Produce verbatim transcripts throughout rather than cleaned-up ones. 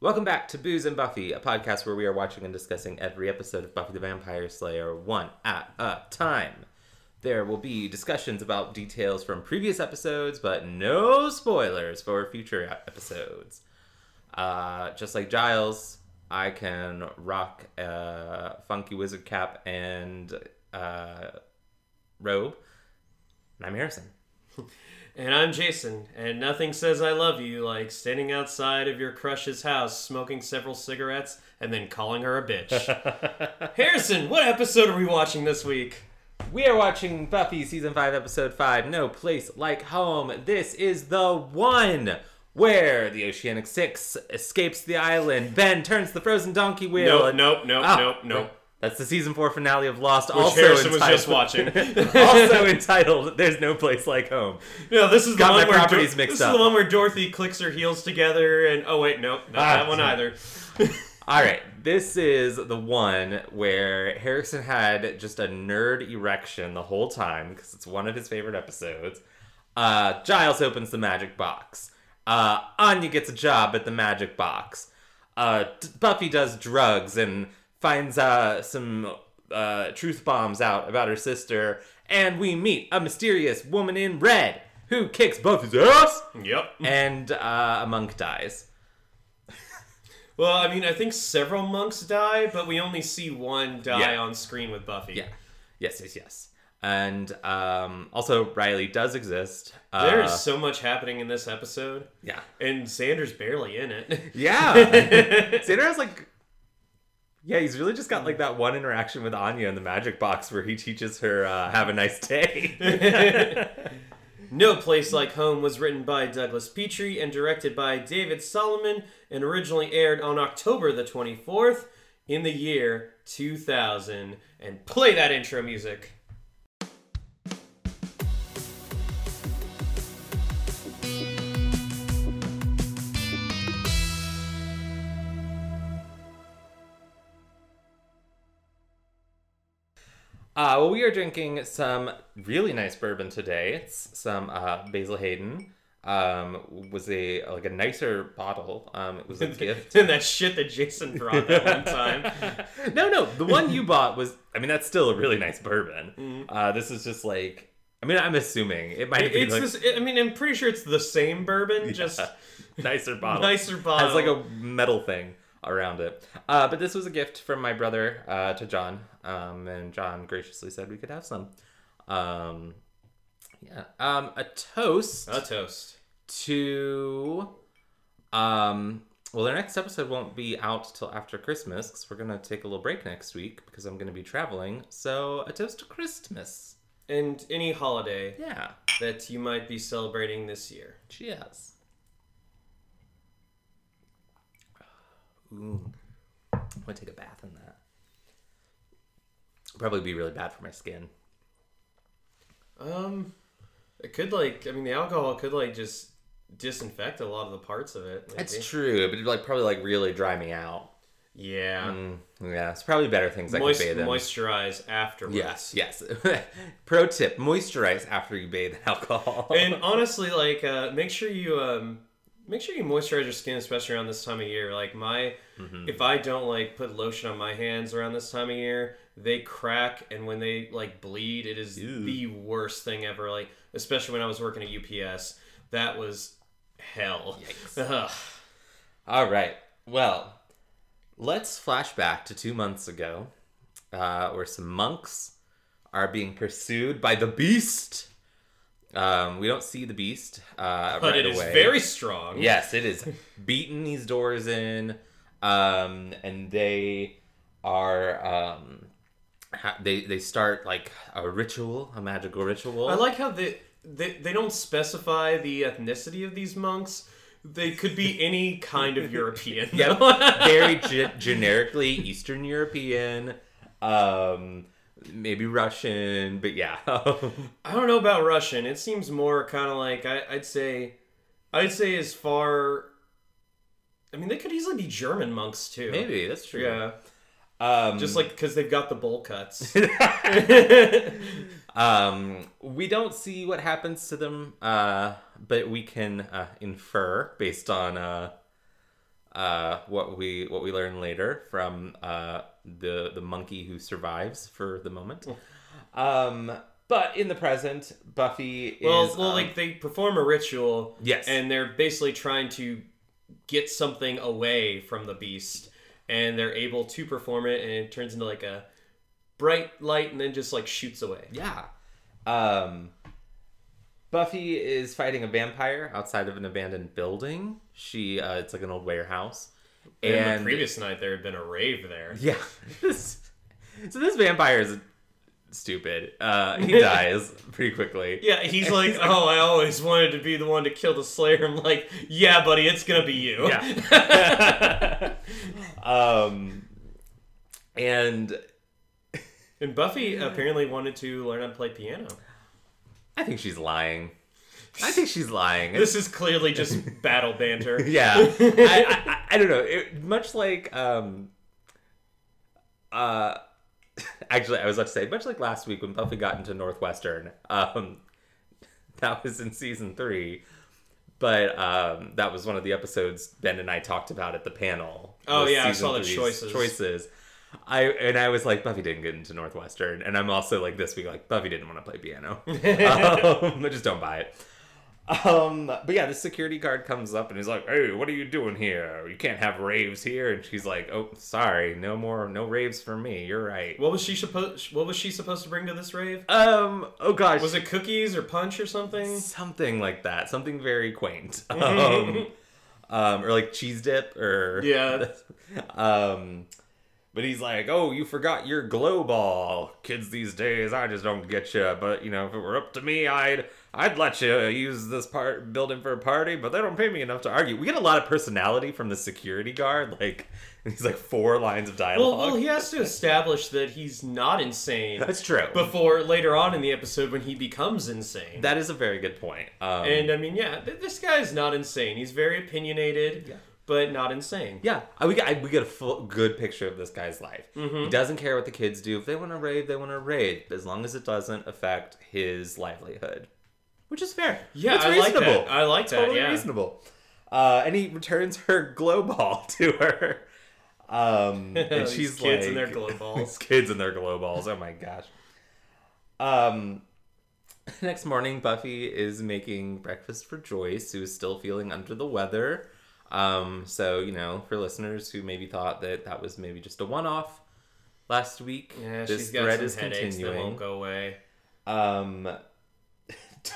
Welcome back to Booze and Buffy, a podcast where we are watching and discussing every episode of Buffy the Vampire Slayer one at a time. There will be discussions about details from previous episodes, but no spoilers for future episodes. Uh, just like Giles, I can rock a funky wizard cap and uh, robe. And I'm Harrison. And I'm Jason, and nothing says I love you like standing outside of your crush's house, smoking several cigarettes, and then calling her a bitch. Harrison, what episode are we watching this week? We are watching Buffy Season five, Episode five, No Place Like Home. This is the one where the Oceanic Six escapes the island. Ben turns the frozen donkey wheel. Nope, and... nope, nope, oh, nope, nope. That's the season four finale of Lost, which also Harrison entitled, was just watching. also entitled "There's No Place Like Home." No, this is Got the one my where properties Do- mixed this up. This is the one where Dorothy clicks her heels together, and oh wait, nope, not ah, that one sorry. either. All right, this is the one where Harrison had just a nerd erection the whole time because it's one of his favorite episodes. Uh, Giles opens the magic box. Uh, Anya gets a job at the magic box. Uh, Buffy does drugs and finds uh, some uh, truth bombs out about her sister, and we meet a mysterious woman in red who kicks Buffy's ass. Yep. And uh, a monk dies. Well, I mean, I think several monks die, but we only see one die yeah. on screen with Buffy. Yeah. Yes, yes, yes. And um, also, Riley does exist. There uh, is so much happening in this episode. Yeah. And Xander's barely in it. Yeah. Xander has, like... Yeah, he's really just got, like, that one interaction with Anya in the magic box where he teaches her, uh, have a nice day. No Place Like Home was written by Douglas Petrie and directed by David Solomon and originally aired on October the twenty-fourth in the year two thousand. And play that intro music. Uh, well, we are drinking some really nice bourbon today. It's some uh, Basil Hayden. Um, was a like a nicer bottle. Um, it was a gift. And that shit that Jason brought that one time. no, no, the one you bought was. I mean, that's still a really nice bourbon. Mm-hmm. Uh, this is just like. I mean, I'm assuming it might. It, be it's like, this, I mean, I'm pretty sure it's the same bourbon, yeah. just nicer bottle. Nicer bottle. Has like a metal thing around it. Uh, but this was a gift from my brother uh, to John. Um, and John graciously said we could have some. Um, yeah. Um, a toast. A toast. To... Um, well, their next episode won't be out till after Christmas, because we're going to take a little break next week, because I'm going to be traveling. So, a toast to Christmas. And any holiday yeah. that you might be celebrating this year. Cheers. Ooh. I'm going to take a bath in that. Probably be really bad for my skin. Um, it could like I mean the alcohol could like just disinfect a lot of the parts of it. Maybe. That's true, but it'd like probably like really dry me out. Yeah. Mm, yeah, it's probably better things I Moist- can bathe in. Moisturize afterwards. Yes, yes. Pro tip: moisturize after you bathe in alcohol. And honestly, like, uh, make sure you um. Make sure you moisturize your skin, especially around this time of year. Like my, mm-hmm. if I don't like put lotion on my hands around this time of year, they crack, and when they like bleed, it is Ew. the worst thing ever. Like especially when I was working at U P S, that was hell. Yikes. All right, well, let's flash back to two months ago, uh, where some monks are being pursued by the beast. Um, we don't see the beast uh, right away. But it is very strong. Yes, it is beating these doors in, um, and they are um, ha- they they start like a ritual, a magical ritual. I like how they they, they don't specify the ethnicity of these monks. They could be any kind of European. Yep. Very ge- generically Eastern European. Um, Maybe Russian, but yeah. I don't know about Russian. It seems more kind of like, I, I'd say, I'd say as far, I mean, they could easily be German monks too. Maybe, that's true. Yeah. Um, Just like, because they've got the bowl cuts. um, we don't see what happens to them, uh, but we can uh, infer based on... Uh, uh, what we what we learn later from uh, the the monkey who survives for the moment. Um, but in the present, Buffy is... Well, well um, like they perform a ritual. Yes. And they're basically trying to get something away from the beast. And they're able to perform it, and it turns into like a bright light and then just like shoots away. Yeah. Um, Buffy is fighting a vampire outside of an abandoned building. She, uh, it's like an old warehouse. And, and the previous night there had been a rave there. Yeah. So this vampire is stupid. Uh, he dies pretty quickly. Yeah, he's like, oh, I always wanted to be the one to kill the Slayer. I'm like, yeah, buddy, it's gonna be you. Yeah. um, and... And Buffy apparently wanted to learn how to play piano. I think she's lying. I think she's lying. This is clearly just battle banter. Yeah. I, I, I don't know. It, much like... Um, uh, actually, I was about to say, much like last week when Buffy got into Northwestern. Um, that was in season three. But um, that was one of the episodes Ben and I talked about at the panel. Oh, yeah. I saw the choices. Choices. I and I was like, Buffy didn't get into Northwestern, and I'm also like this week like Buffy didn't want to play piano. um, I just don't buy it. Um, but yeah, the security guard comes up and he's like, "Hey, what are you doing here? You can't have raves here." And she's like, "Oh, sorry, no more, no raves for me. You're right." What was she supposed? What was she supposed to bring to this rave? Um, oh gosh, was it cookies or punch or something? Something like that. Something very quaint. um, um, or like cheese dip or yeah. um. But he's like, oh, you forgot your glow ball. Kids these days, I just don't get you. But, you know, if it were up to me, I'd I'd let you use this part building for a party. But they don't pay me enough to argue. We get a lot of personality from the security guard. Like, he's like four lines of dialogue. Well, well, he has to establish that he's not insane. That's true. Before, later on in the episode, when he becomes insane. That is a very good point. Um, and, I mean, yeah, th- this guy's not insane. He's very opinionated. Yeah. But not insane. Yeah. We get, we get a full, good picture of this guy's life. Mm-hmm. He doesn't care what the kids do. If they want to rave, they want to rave. As long as it doesn't affect his livelihood. Which is fair. Yeah, it's I reasonable. Like that. I like it's that, totally yeah. reasonable. Uh, and he returns her glow ball to her. Um, and she's kids like... kids in their glow balls. Kids in their glow balls. Oh my gosh. Um... Next morning, Buffy is making breakfast for Joyce, who is still feeling under the weather. Um, so, you know, for listeners who maybe thought that that was maybe just a one-off last week, yeah, this she's got thread some is headaches continuing. That won't go away. Um,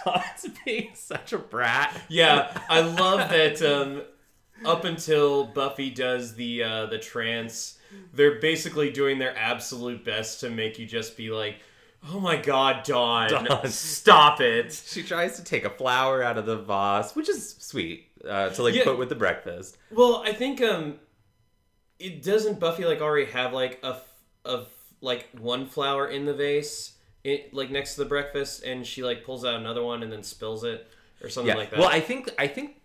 Dawn's being such a brat. Yeah, I love that, um, up until Buffy does the, uh, the trance, they're basically doing their absolute best to make you just be like, oh my god, Dawn, Dawn. Stop it. She tries to take a flower out of the vase, which is sweet. Uh, to like yeah. put with the breakfast. Well, I think um, it doesn't Buffy like already have like a of like one flower in the vase, it, like next to the breakfast, and she like pulls out another one and then spills it or something yeah. like that. Well, I think I think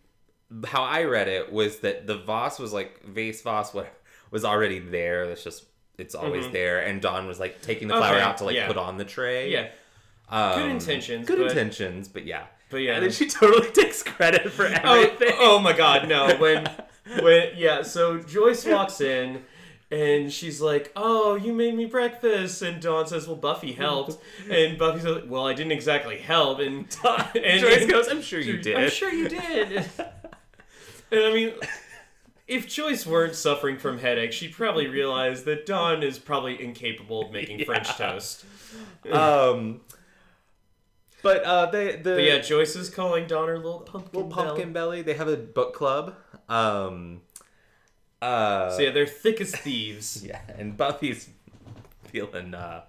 how I read it was that the vase was like vase vase what was already there. That's just it's always mm-hmm. there, and Dawn was like taking the flower okay. out to like yeah. put on the tray. Yeah, um, good intentions. Good but... intentions, but yeah. But yeah, and then she totally takes credit for everything. Oh, oh my god, no. When, when, yeah, so Joyce walks in and she's like, oh, you made me breakfast. And Dawn says, well, Buffy helped. And Buffy says, well, I didn't exactly help. And, Dawn, and Joyce and, goes, I'm sure you did. I'm sure you did. And I mean, if Joyce weren't suffering from headaches, she'd probably realize that Dawn is probably incapable of making yeah. French toast. Um... But uh, they the but yeah, Joyce is calling Dawn her little pumpkin little pumpkin belly. belly. They have a book club. Um, uh, so yeah, they're thick as thieves. Yeah, and Buffy's feeling uh,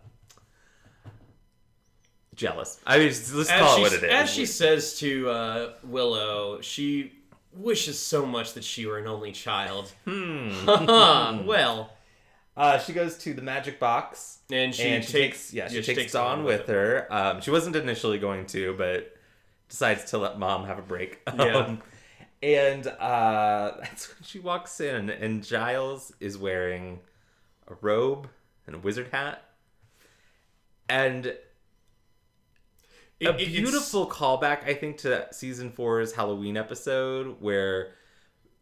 jealous. I mean, let's as call she, it what it is. As she says to uh, Willow, she wishes so much that she were an only child. Hmm. Well. Uh, she goes to the magic box, and she, and she takes, takes yeah she, yeah, she takes, takes Dawn with her. her. Um, she wasn't initially going to, but decides to let Mom have a break. Yeah. Um, and uh, that's when she walks in, and Giles is wearing a robe and a wizard hat, and it, a beautiful it's... callback, I think, to season four's Halloween episode where.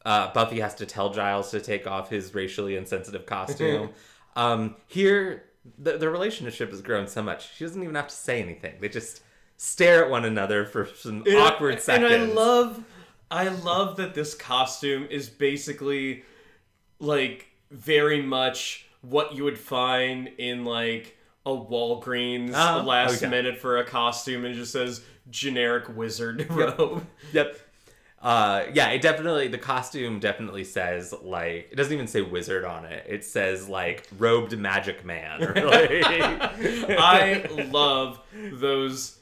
Uh, Buffy has to tell Giles to take off his racially insensitive costume. um, here, the, the relationship has grown so much. She doesn't even have to say anything. They just stare at one another for some and, awkward seconds. And I love, I love that this costume is basically, like, very much what you would find in, like, a Walgreens uh, last okay. minute for a costume, and it just says generic wizard yep. robe. Yep. Uh, yeah, it definitely, the costume definitely says, like, it doesn't even say wizard on it. It says, like, robed magic man. Or, like... I love those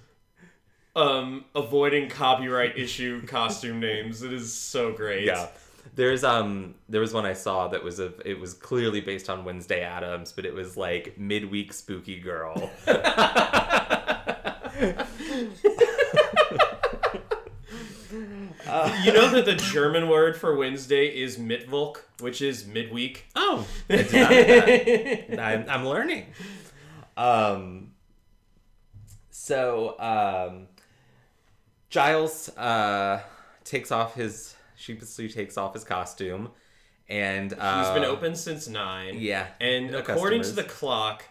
um, avoiding copyright issue costume names. It is so great. Yeah. There's um there was one I saw that was a it was clearly based on Wednesday Addams, but it was like midweek spooky girl. Uh, you know that the German word for Wednesday is Mittwoch, which is midweek. Oh, I did not know that. I'm, I'm learning. Um. So um, Giles uh takes off his. Sheepishly takes off his costume, and uh, he's been open since nine. Yeah, and no according customers. to the clock,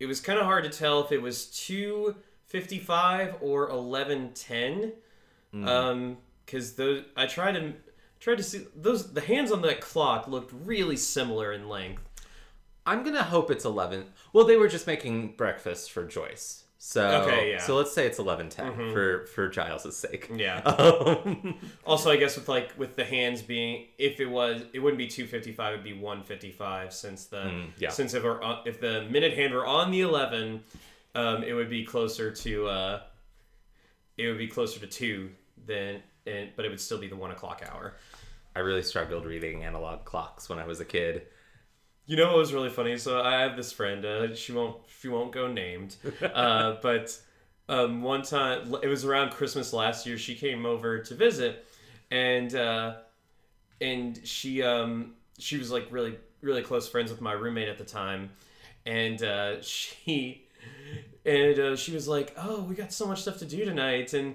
it was kind of hard to tell if it was two fifty-five or eleven ten, because those I tried to tried to see those the hands on that clock looked really similar in length. I'm gonna hope it's eleven. Well, they were just making breakfast for Joyce. So okay, yeah. So let's say it's eleven ten mm-hmm. for for Giles' sake. Yeah. Um, also, I guess with like with the hands being, if it was, it wouldn't be two fifty five. It'd be one fifty five since the mm, yeah. since if we're, if the minute hand were on the eleven, um, it would be closer to uh, it would be closer to two than, and but it would still be the one o'clock hour. I really struggled reading analog clocks when I was a kid. You know what was really funny? So I have this friend. Uh, she won't. She won't go named. Uh, but um, one time, it was around Christmas last year. She came over to visit, and uh, and she um, she was like really really close friends with my roommate at the time, and uh, she and uh, she was like, "Oh, we got so much stuff to do tonight," and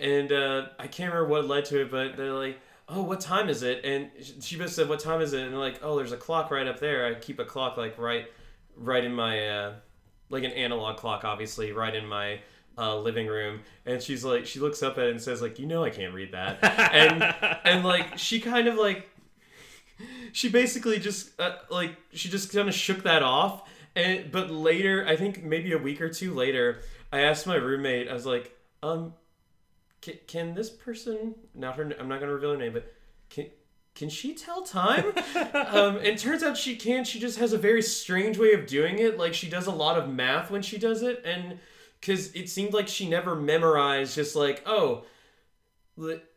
and uh, I can't remember what led to it, but they're like, "Oh, what time is it?" And she just said, "What time is it?" And they're like, "Oh, there's a clock right up there." I keep a clock like right, right in my, uh, like an analog clock, obviously, right in my uh, living room. And she's like, she looks up at it and says, like, "You know, I can't read that." and and like she kind of like, she basically just uh, like she just kind of shook that off. And but later, I think maybe a week or two later, I asked my roommate. I was like, um. Can, can this person, not her, I'm not going to reveal her name, but can can she tell time? um, and turns out she can. She just has a very strange way of doing it. Like, she does a lot of math when she does it. And because it seemed like she never memorized just like, oh,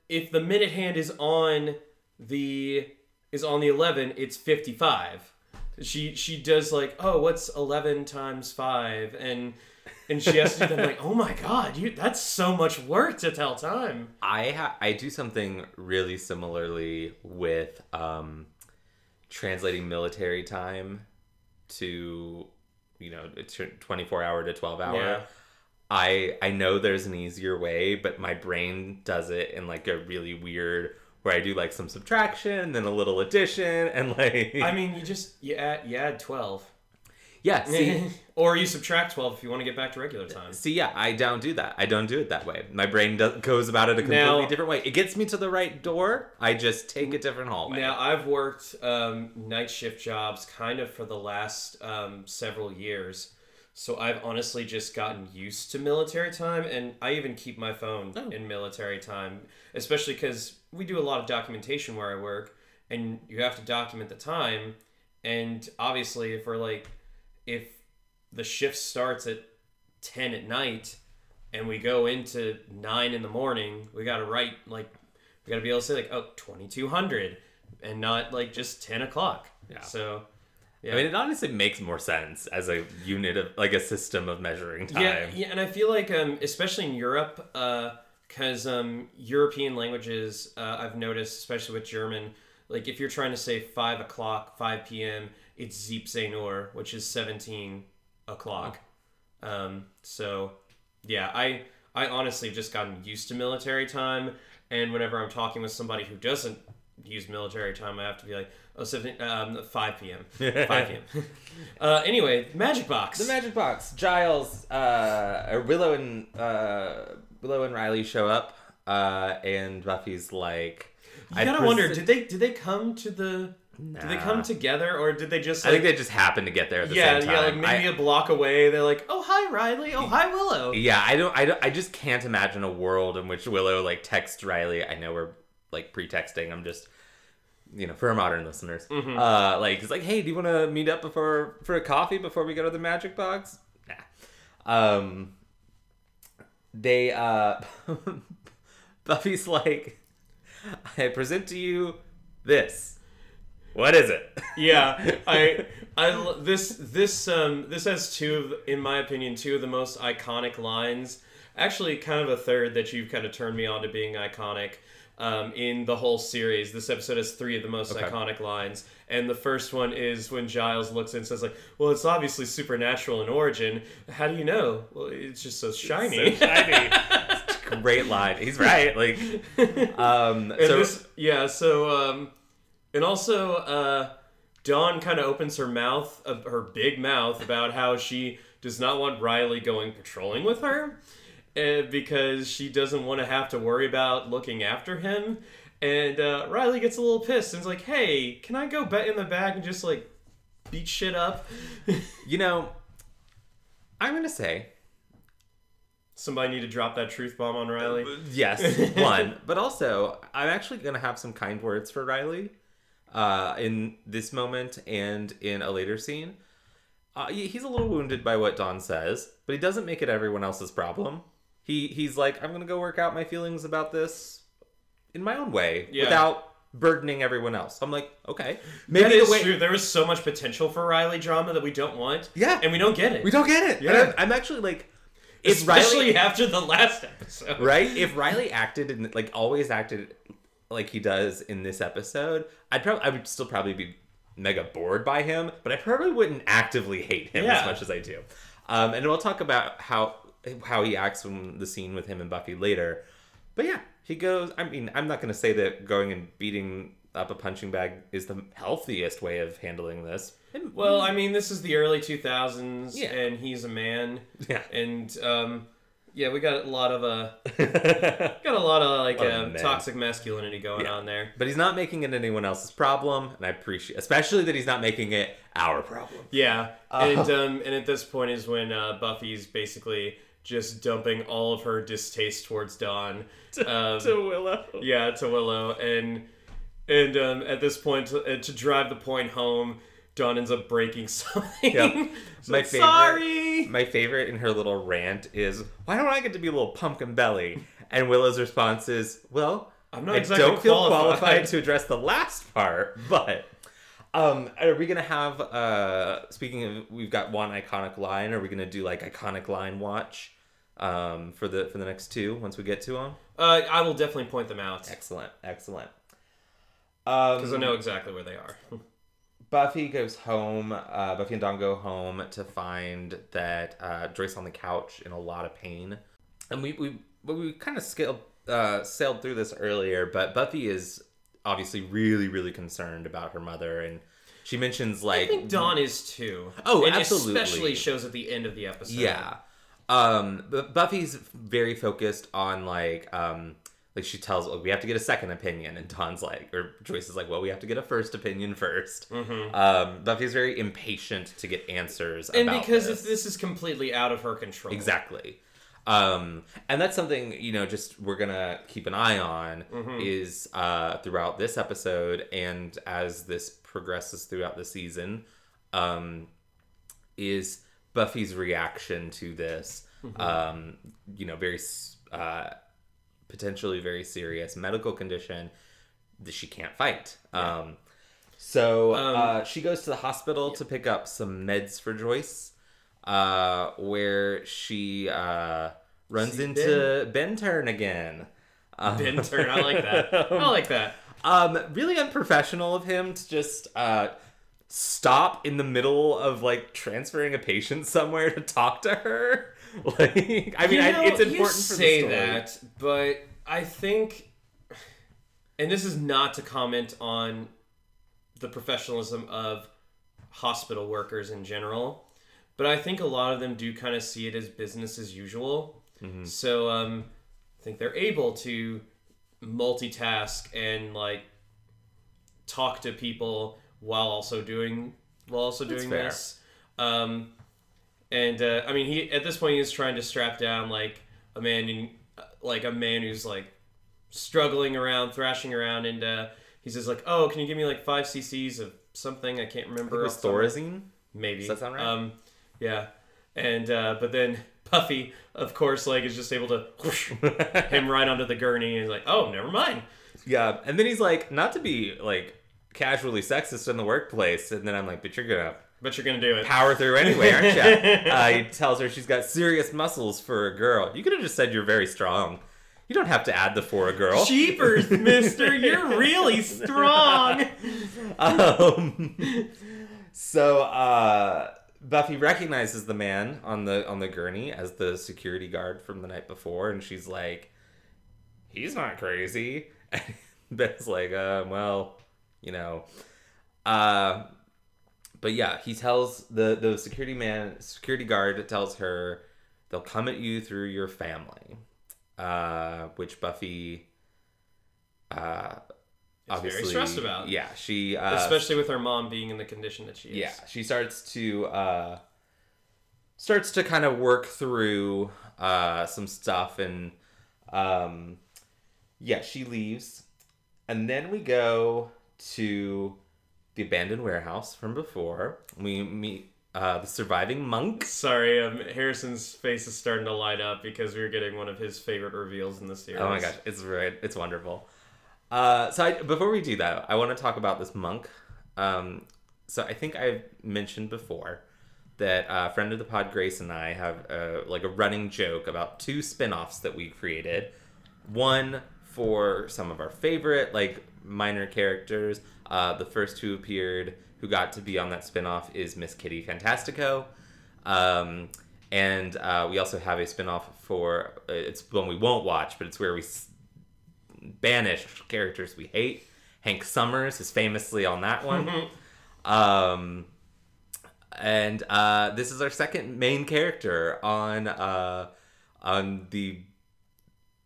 if the minute hand is on the, is on the eleven, it's fifty-five. She, she does like, oh, what's eleven times five? And... And she has to do them like, oh my god, you, that's so much work to tell time. I ha- I do something really similarly with um, translating military time to, you know, twenty-four hour to twelve hour. Yeah. I I know there's an easier way, but my brain does it in like a really weird, where I do like some subtraction, then a little addition, and like... I mean, you just, you add, you add twelve. Yeah, see, or you subtract twelve if you want to get back to regular time. See, yeah, I don't do that. I don't do it that way. My brain does, goes about it a completely now, different way. It gets me to the right door. I just take a different hallway. Now, I've worked um, night shift jobs kind of for the last um, several years, so I've honestly just gotten used to military time, and I even keep my phone oh. in military time, especially because we do a lot of documentation where I work, and you have to document the time, and obviously if we're like... If the shift starts at ten at night and we go into nine in the morning, we got to write, like, we got to be able to say, like, oh, twenty-two hundred and not, like, just ten o'clock. Yeah. So, yeah. I mean, it honestly makes more sense as a unit of, like, a system of measuring time. Yeah, yeah, and I feel like, um, especially in Europe, because uh, um, European languages, uh, I've noticed, especially with German, like, if you're trying to say five o'clock, five p.m., it's siebzehn Uhr, which is seventeen o'clock. Oh. Um, so, yeah, I I honestly have just gotten used to military time. And whenever I'm talking with somebody who doesn't use military time, I have to be like, oh, seven, um, five p.m. five p.m. uh, anyway, Magic Box. The Magic Box. Giles, uh, Willow and uh, Willow and Riley show up, uh, and Buffy's like, you gotta pres- wonder, did they did they come to the? Nah. Did they come together, or did they just... Like, I think they just happened to get there at the yeah, same time. Yeah, like maybe I, a block away, they're like, oh, hi, Riley. Oh, hi, Willow. Yeah, I don't, I don't... I just can't imagine a world in which Willow, like, texts Riley. I know we're, like, pre-texting. I'm just, you know, for our modern listeners. Mm-hmm. Uh, like, he's like, hey, do you want to meet up before for a coffee before we go to the Magic Box? Nah. Um, they, uh... Buffy's like, I present to you this. What is it? Yeah, I, I this this um this has two of, in my opinion, two of the most iconic lines. Actually, kind of a third that you've kind of turned me on to being iconic. Um, in the whole series, this episode has three of the most okay. iconic lines, and the first one is when Giles looks in and says, "Like, well, it's obviously supernatural in origin. How do you know? Well, it's just so shiny." It's so shiny. Great line. He's right. Like, um, and so this, yeah, so um. And also, uh, Dawn kind of opens her mouth, uh, her big mouth, about how she does not want Riley going patrolling with her uh, because she doesn't want to have to worry about looking after him. And uh, Riley gets a little pissed and's like, hey, can I go bet in the bag and just, like, beat shit up? You know, I'm going to say... Somebody need to drop that truth bomb on Riley? Uh, yes, one. But also, I'm actually going to have some kind words for Riley. Uh, in this moment and in a later scene. Uh, he's a little wounded by what Dawn says, but he doesn't make it everyone else's problem. He He's like, I'm going to go work out my feelings about this in my own way yeah. without burdening everyone else. I'm like, okay. Maybe that is the way- true. There is so much potential for Riley drama that we don't want. Yeah. And we don't get it. We don't get it. Yeah. And I'm, I'm actually like... If Especially Riley, after the last episode. Right? If Riley acted, and like always acted... like he does in this episode, I'd probably I would still probably be mega bored by him, but I probably wouldn't actively hate him yeah. as much as I do. Um, and we'll talk about how how he acts in the scene with him and Buffy later. But yeah, he goes. I mean, I'm not going to say that going and beating up a punching bag is the healthiest way of handling this. Well, I mean, this is the early two thousands, yeah. and he's a man, yeah, and um. Yeah, we got a lot of uh, got a lot of like oh, uh, toxic masculinity going yeah. on there. But he's not making it anyone else's problem, and I appreciate, especially that he's not making it our problem. Yeah, uh. and um, and at this point is when uh, Buffy's basically just dumping all of her distaste towards Dawn to, um, to Willow. Yeah, to Willow, and and um, at this point to, uh, to drive the point home. Dawn ends up breaking something. Yep. So my favorite, sorry. My favorite in her little rant is, why don't I get to be a little pumpkin belly? And Willow's response is, well, I'm not I exactly don't feel qualified. qualified to address the last part, but um, are we going to have, uh, speaking of, we've got one iconic line, are we going to do like iconic line watch um, for the for the next two once we get to them? Uh, I will definitely point them out. Excellent, excellent. Because um, I know exactly where they are. Buffy goes home, uh, Buffy and Dawn go home to find that uh, Joyce on the couch in a lot of pain. And we we, we kind of scaled, uh, sailed through this earlier, but Buffy is obviously really, really concerned about her mother. And she mentions like... I think Dawn is too. Oh, and absolutely. And especially shows at the end of the episode. Yeah. Um, but Buffy's very focused on like... Um, Like she tells, like, we have to get a second opinion, and Dawn's like, or Joyce is like, well, we have to get a first opinion first. Mm-hmm. Um, Buffy's very impatient to get answers and about because this. this is completely out of her control. Exactly. Um, and that's something, you know, just we're going to keep an eye on mm-hmm. is uh, throughout this episode and as this progresses throughout the season um, is Buffy's reaction to this, mm-hmm. um, you know, very... Uh, potentially very serious medical condition that she can't fight. Yeah. Um, so um, uh, she goes to the hospital yeah. to pick up some meds for Joyce, uh, where she uh, runs See into Ben Turn again. Um, Ben Turn, I like that. I like that. Um, really unprofessional of him to just uh, stop in the middle of like transferring a patient somewhere to talk to her. Like, I mean, you know, I, it's important you for say the story. That, but I think and this is not to comment on the professionalism of hospital workers in general, but I think a lot of them do kind of see it as business as usual. Mm-hmm. So um, I think they're able to multitask and like talk to people while also doing while also That's doing fair. this. Um, and uh, I mean, he at this point he is trying to strap down like a man in like a man who's like struggling around, thrashing around, and uh, he says like, "Oh, can you give me like five cc's of something I can't remember?" I think it was Thorazine. Maybe. Does that sound right? Um, yeah. And, uh, but then Buffy, of course, like, is just able to whoosh him right onto the gurney and like, oh, never mind. Yeah. And then he's like, not to be, like, casually sexist in the workplace. And then I'm like, but you're going to... But you're going to do it. Power through anyway, aren't you? uh, he tells her she's got serious muscles for a girl. You could have just said you're very strong. You don't have to add the for a girl. Jeepers, mister. You're really strong. um... So uh, Buffy recognizes the man on the on the gurney as the security guard from the night before, and she's like, "He's not crazy." And Ben's like, uh, "Well, you know," uh, but yeah, he tells the the security man security guard tells her they'll come at you through your family, uh, which Buffy. Uh, Obviously, very stressed about. Yeah, she... Uh, Especially with her mom being in the condition that she is. Yeah, she starts to... Uh, starts to kind of work through uh, some stuff, and... Um, yeah, she leaves. And then we go to the abandoned warehouse from before. We meet uh, the surviving monk. Sorry, um, Harrison's face is starting to light up because we're getting one of his favorite reveals in the series. Oh my gosh, it's right. It's wonderful. Uh, so I, before we do that, I want to talk about this monk. Um, so I think I've mentioned before that a friend of the pod, Grace, and I have a, like a running joke about two spinoffs that we created. One for some of our favorite, like, minor characters. Uh, the first who appeared, who got to be on that spinoff, is Miss Kitty Fantastico. Um, and uh, we also have a spinoff for, it's one we won't watch, but it's where we... banish characters we hate. Hank Summers is famously on that one. um, and uh, this is our second main character on uh, on the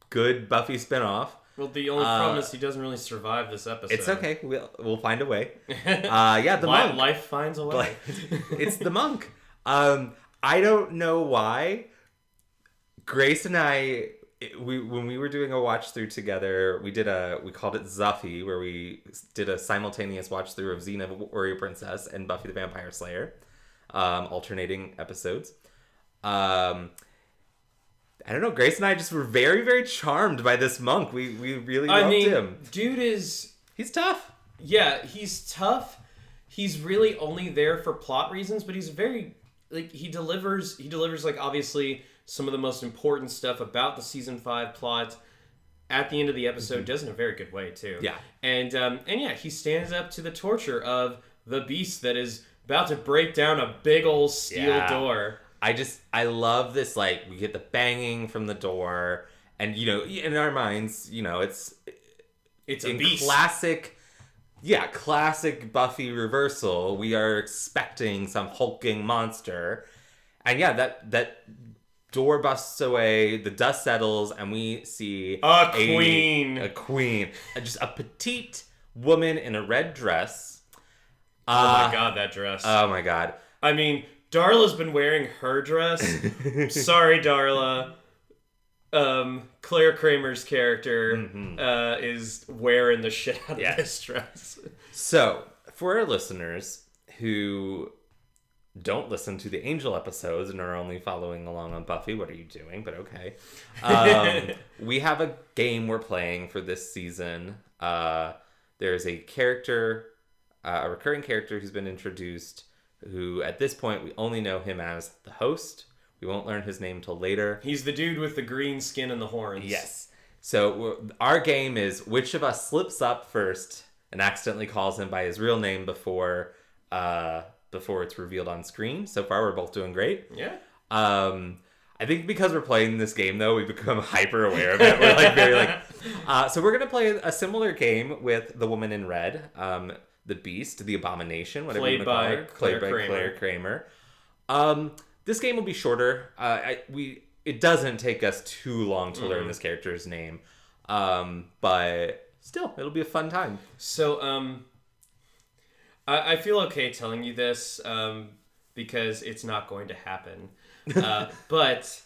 good Buffy spinoff. Well, the only uh, problem is he doesn't really survive this episode. It's okay. We'll we'll find a way. Uh, yeah, the monk. Life finds a way. It's the monk. Um, I don't know why. Grace and I. We when we were doing a watch through together, we did a we called it Zuffy, where we did a simultaneous watch through of Xena Warrior Princess and Buffy the Vampire Slayer, um, alternating episodes. Um, I don't know. Grace and I just were very very charmed by this monk. We we really I loved mean, him. Dude is he's tough. Yeah, he's tough. He's really only there for plot reasons, but he's very like he delivers. He delivers like obviously. Some of the most important stuff about the season five plot at the end of the episode mm-hmm. does in a very good way too. Yeah, and um, and yeah, he stands up to the torture of the beast that is about to break down a big old steel yeah. door. I just I love this. Like we get the banging from the door, and you know, in our minds, you know, it's it's in a beast. Classic, yeah, classic Buffy reversal. We are expecting some hulking monster, and yeah, that that. Door busts away, the dust settles, and we see... A queen. A, a queen. A, just a petite woman in a red dress. Uh, oh my god, that dress. Oh my god. I mean, Darla's been wearing her dress. Sorry, Darla. Um, Claire Kramer's character mm-hmm. uh, is wearing the shit out yeah. of this dress. So, for our listeners who... don't listen to the Angel episodes and are only following along on Buffy. What are you doing? But okay. Um, we have a game we're playing for this season. Uh, there's a character, uh, a recurring character who's been introduced, who at this point we only know him as the host. We won't learn his name till later. He's the dude with the green skin and the horns. Yes. So we're, our game is which of us slips up first and accidentally calls him by his real name before... Uh, before it's revealed on screen. So far, we're both doing great. Yeah. Um, I I think because we're playing this game, though, we've become hyper aware of it. We're like very like. Uh, so we're gonna play a similar game with the woman in red, um, the Beast, the Abomination, whatever you want to call her, played by Kramer. Claire Kramer. Um, this game will be shorter. Uh, I, we it doesn't take us too long to mm. learn this character's name, um, but still, it'll be a fun time. So um, I, I feel okay telling you this um, because it's not going to happen. uh, but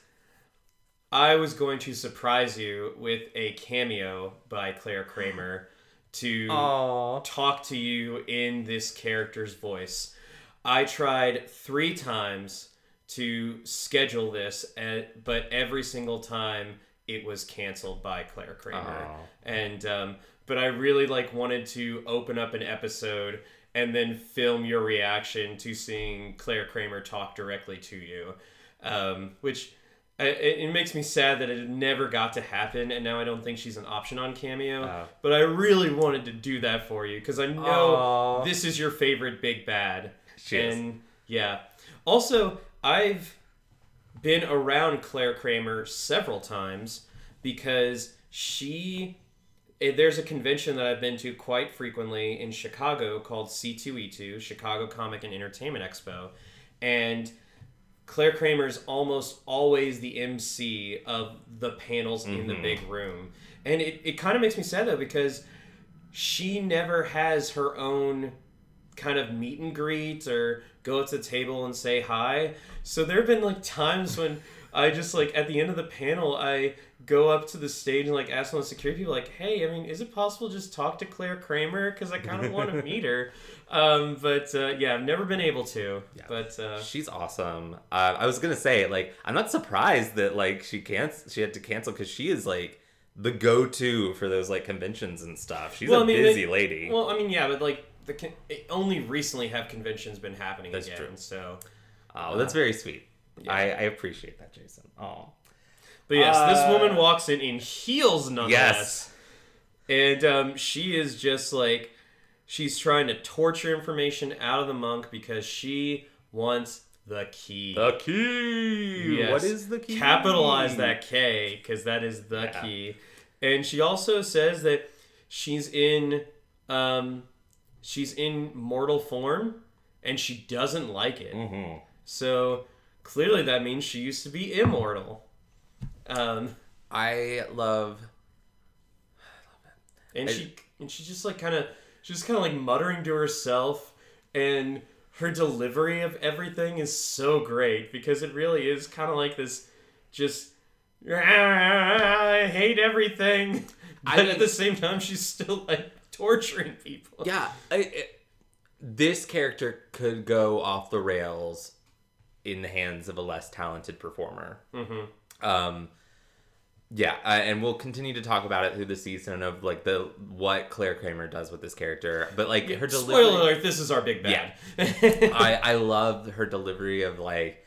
I was going to surprise you with a cameo by Claire Kramer to Aww. talk to you in this character's voice. I tried three times to schedule this, at, but every single time it was canceled by Claire Kramer. Aww. And um, but I really like wanted to open up an episode and then film your reaction to seeing Claire Kramer talk directly to you. Um, which I, it makes me sad that it never got to happen, and now I don't think she's an option on Cameo. Uh, but I really wanted to do that for you because I know uh, this is your favorite big bad. She and, is. Yeah. Also, I've been around Claire Kramer several times because she. There's a convention that I've been to quite frequently in Chicago called C two E two, Chicago Comic and Entertainment Expo, and Claire Kramer's almost always the M C of the panels mm-hmm. in the big room. And it, it kind of makes me sad, though, because she never has her own kind of meet and greet or go up to the table and say hi. So there have been, like, times when I just, like, at the end of the panel, I go up to the stage and, like, ask one of the security people, like, hey, I mean, is it possible to just talk to Claire Kramer? Because I kind of want to meet her. Um, but, uh, yeah, I've never been able to. Yeah. But uh, she's awesome. Uh, I was going to say, like, I'm not surprised that, like, she canc- she had to cancel because she is, like, the go-to for those, like, conventions and stuff. She's well, a I mean, busy they, lady. Well, I mean, yeah, but, like, the con- only recently have conventions been happening that's again. True. So, oh, uh, that's very sweet. Yeah. I, I appreciate that, Jason. Oh. But yes, uh, this woman walks in in heels nonetheless. Yes. And um, she is just like, she's trying to torture information out of the monk because she wants the key. The key! Yes. What is the key? Capitalize mean? That K because that is the yeah. key. And she also says that she's in, um, she's in mortal form and she doesn't like it. Mm-hmm. So clearly that means she used to be immortal. Um, I love, I love it. And I, she and she just like kind of she's kind of like muttering to herself, and her delivery of everything is so great because it really is kind of like this, just I hate everything, but I mean, at the same time she's still like torturing people. Yeah, I, it, this character could go off the rails in the hands of a less talented performer. Mm-hmm. Um, yeah, uh, and we'll continue to talk about it through the season of like the what Claire Kramer does with this character, but like her delivery. Spoiler alert! This is our big bad. Yeah. I I love her delivery of like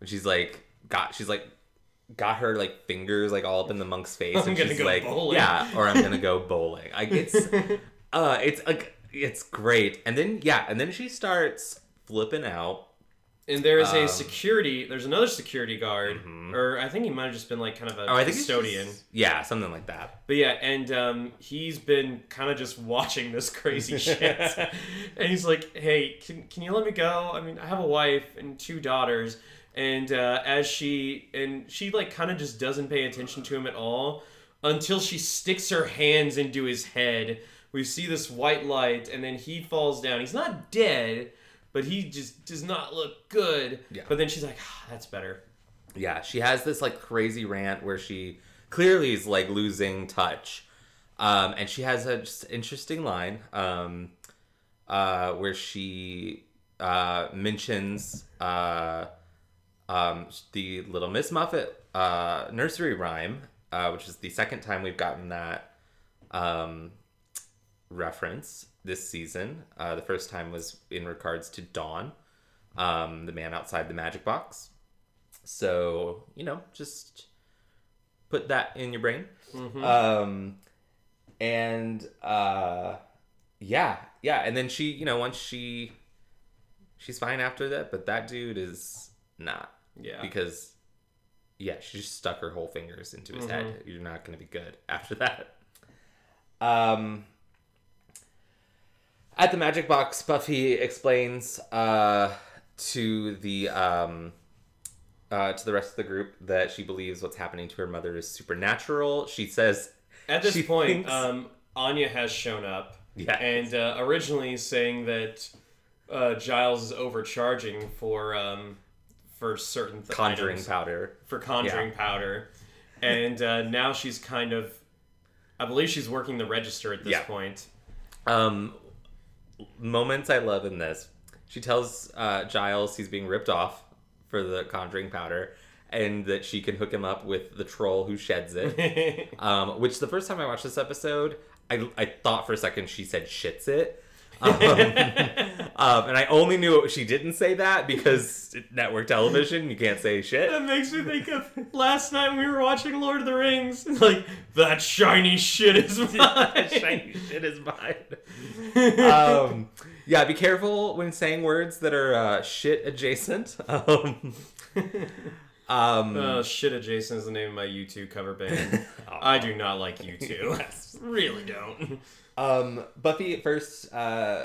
when she's like got she's like got her like fingers like all up in the monk's face, I'm and she's go like bowling. Yeah, or I'm gonna go bowling. Like it's uh, it's like it's great, and then yeah, and then she starts flipping out. And there is a um, security, there's another security guard, mm-hmm. or I think he might have just been like kind of a oh, custodian. Just, yeah, something like that. But yeah, and um, he's been kind of just watching this crazy shit. And he's like, hey, can can you let me go? I mean, I have a wife and two daughters. And uh, as she, and she like kind of just doesn't pay attention to him at all until she sticks her hands into his head. We see this white light and then he falls down. He's not dead, but he just does not look good. Yeah. But then she's like, ah, that's better. Yeah, she has this like crazy rant where she clearly is like losing touch. Um, and she has an interesting line um, uh, where she uh, mentions uh, um, the Little Miss Muffet uh, nursery rhyme, uh, which is the second time we've gotten that um, reference. This season, uh, the first time was in regards to Dawn, um, the man outside the magic box. So, you know, just put that in your brain. Mm-hmm. Um, and, uh, yeah, yeah. And then she, you know, once she, she's fine after that, but that dude is not. Yeah. Because yeah, she just stuck her whole fingers into his mm-hmm. head. You're not going to be good after that. Um, at the magic box, Buffy explains uh, to the um, uh, to the rest of the group that she believes what's happening to her mother is supernatural. She says, at this she point, thinks... um, Anya has shown up, yeah, and uh, originally saying that uh, Giles is overcharging for um, for certain th- conjuring items, powder for conjuring yeah. powder, and uh, now she's kind of. I believe she's working the register at this yeah. point. Um, moments I love in this. She tells uh, Giles he's being ripped off for the conjuring powder and that she can hook him up with the troll who sheds it. um, which the first time I watched this episode, I, I thought for a second she said shits it. Um, um, and I only knew it, she didn't say that because network television, you can't say shit. That makes me think of last night we were watching Lord of the Rings. It's like, that shiny shit is mine. That shiny shit is mine. um, yeah, be careful when saying words that are uh, shit adjacent. Um, um, uh, shit adjacent is the name of my U two cover band. Oh. I do not like U two. Yes. Really don't. Um, Buffy at first uh,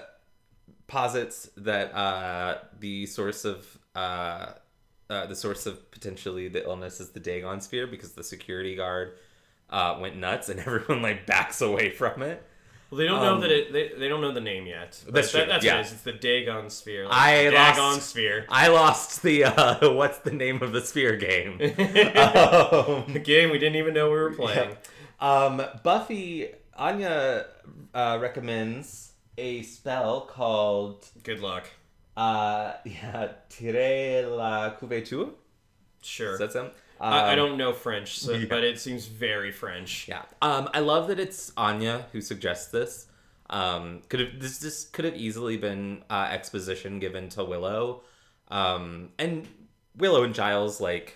posits that uh, the source of uh, uh, the source of potentially the illness is the Dagon Sphere because the security guard uh, went nuts and everyone like backs away from it. Well, they don't um, know that it. They, they don't know the name yet. That's true. That, that's yeah. Nice. It's the Dagon Sphere. Like I the Dagon lost, Sphere. I lost the uh, what's the name of the sphere game. um, the game we didn't even know we were playing. Yeah. Um, Buffy. Anya uh, recommends a spell called... Good luck. Uh, yeah, Tirer la couverture. Sure. Does that sound? Um, I, I don't know French, so, yeah. but it seems very French. Yeah. Um, I love that it's Anya who suggests this. Um, could have this, this could have easily been uh, exposition given to Willow. Um, and Willow and Giles, like,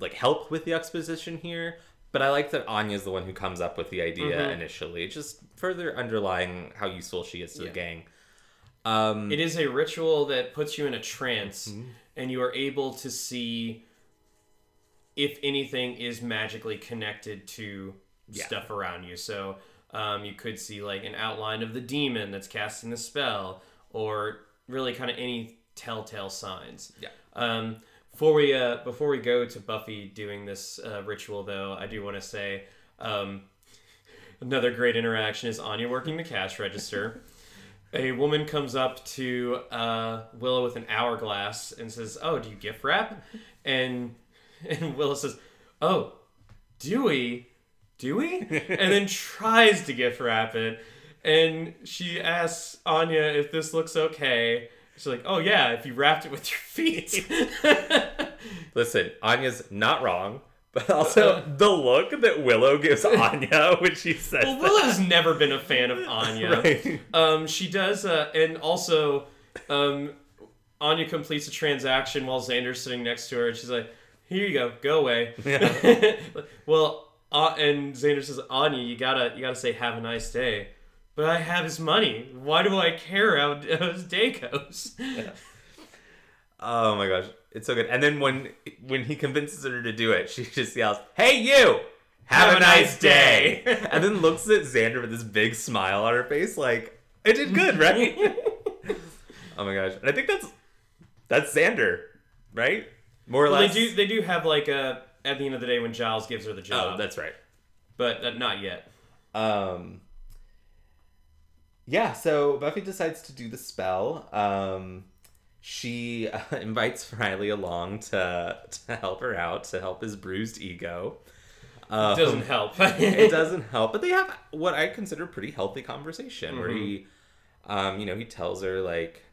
like help with the exposition here. But I like that Anya's the one who comes up with the idea mm-hmm. initially, just further underlying how useful she is to yeah. the gang. Um, it is a ritual that puts you in a trance, mm-hmm. and you are able to see if anything is magically connected to yeah. stuff around you. So um, you could see like an outline of the demon that's casting the spell, or really kind of any telltale signs. Yeah. Um, Before we uh, before we go to Buffy doing this uh, ritual, though, I do want to say um, another great interaction is Anya working the cash register. A woman comes up to uh, Willow with an hourglass and says, "Oh, do you gift wrap?" And and Willow says, "Oh, do we? Do we?" And then tries to gift wrap it, and she asks Anya if this looks okay. She's like, oh yeah, if you wrapped it with your feet. Listen, Anya's not wrong, but also the look that Willow gives Anya when she says well, Willow's that. Never been a fan of Anya. Right. Um, she does, uh, and also um, Anya completes a transaction while Xander's sitting next to her, and she's like, here you go, go away. Yeah. well, uh, and Xander says, Anya, you gotta, you gotta say have a nice day. But I have his money. Why do I care how his day goes? Yeah. Oh my gosh, it's so good. And then when when he convinces her to do it, she just yells, "Hey you, have, have a nice, nice day!" day. And then looks at Xander with this big smile on her face, like it did good, right? Oh my gosh, and I think that's that's Xander, right? More or well, less. They do they do have like a at the end of the day when Giles gives her the job. Oh, that's right, but uh, not yet. Um. Yeah, so Buffy decides to do the spell. Um, she uh, invites Riley along to to help her out, to help his bruised ego. Um, it doesn't help. It doesn't help, but they have what I consider a pretty healthy conversation mm-hmm. where he, um, you know, he tells her, like,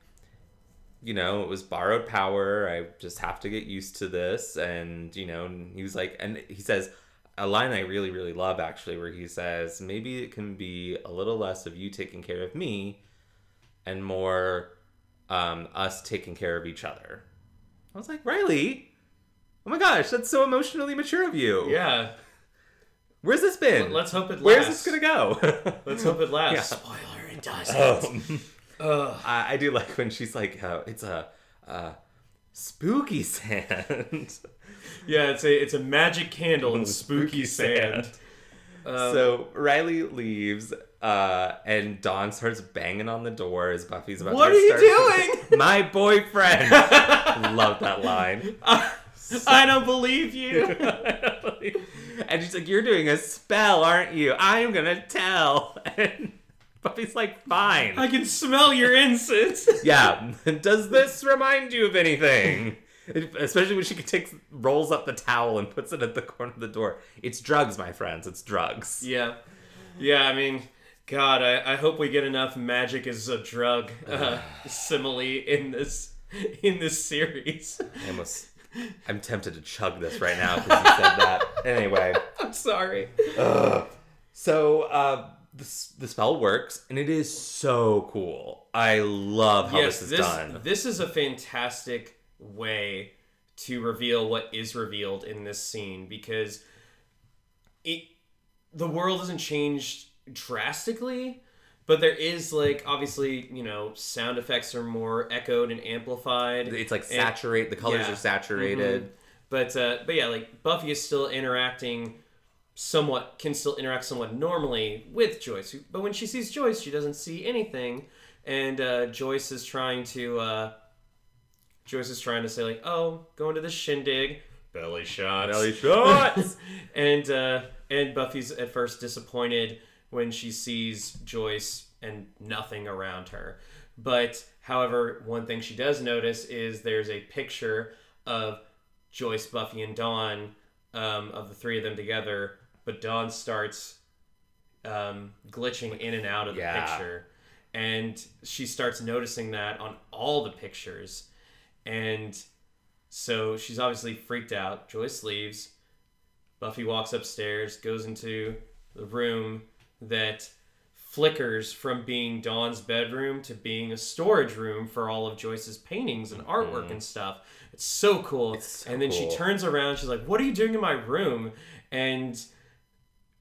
you know, it was borrowed power. I just have to get used to this. And, you know, and he was like, and he says, a line I really, really love, actually, where he says, maybe it can be a little less of you taking care of me and more um, us taking care of each other. I was like, Riley, oh my gosh, that's so emotionally mature of you. Yeah. Where's this been? Let's hope it lasts. Where's this going to go? Let's hope it lasts. Yeah. Spoiler, it doesn't. Um, I, I do like when she's like, oh, it's a... Uh, Spooky sand. Yeah, it's a it's a magic candle in spooky, spooky sand. sand. Um, so Riley leaves, uh, and Dawn starts banging on the door as Buffy's about what to What are you doing? With, my boyfriend. Love that line. Uh, so, I don't believe you. I don't believe you. And she's like, you're doing a spell, aren't you? I'm going to tell. And Buffy's like, fine. I can smell your incense. Yeah. Does this remind you of anything? Especially when she takes rolls up the towel and puts it at the corner of the door. It's drugs, my friends. It's drugs. Yeah. Yeah, I mean, God, I, I hope we get enough magic as a drug uh, simile in this in this series. I almost, I'm tempted to chug this right now because you said that. Anyway. I'm sorry. Ugh. So, uh, the, the spell works, and it is so cool. I love how yes, this is this, done. This is a fantastic way to reveal what is revealed in this scene, because it the world hasn't changed drastically, but there is, like, obviously, you know, sound effects are more echoed and amplified. It's like saturate, and the colors yeah. are saturated. Mm-hmm. But uh, but yeah, like, Buffy is still interacting somewhat, can still interact somewhat normally with Joyce. But when she sees Joyce, she doesn't see anything, and uh, Joyce is trying to. Uh, Joyce is trying to say, like, oh, going to the shindig. Belly shots. Belly shots! and, uh, and Buffy's at first disappointed when she sees Joyce and nothing around her. But, however, one thing she does notice is there's a picture of Joyce, Buffy, and Dawn, um, of the three of them together. But Dawn starts um, glitching in and out of the yeah. picture. And she starts noticing that on all the pictures. And so she's obviously freaked out. Joyce leaves. Buffy walks upstairs, goes into the room that flickers from being Dawn's bedroom to being a storage room for all of Joyce's paintings and artwork mm-hmm. and stuff. It's so cool. It's so and then cool. She turns around. She's like, what are you doing in my room? And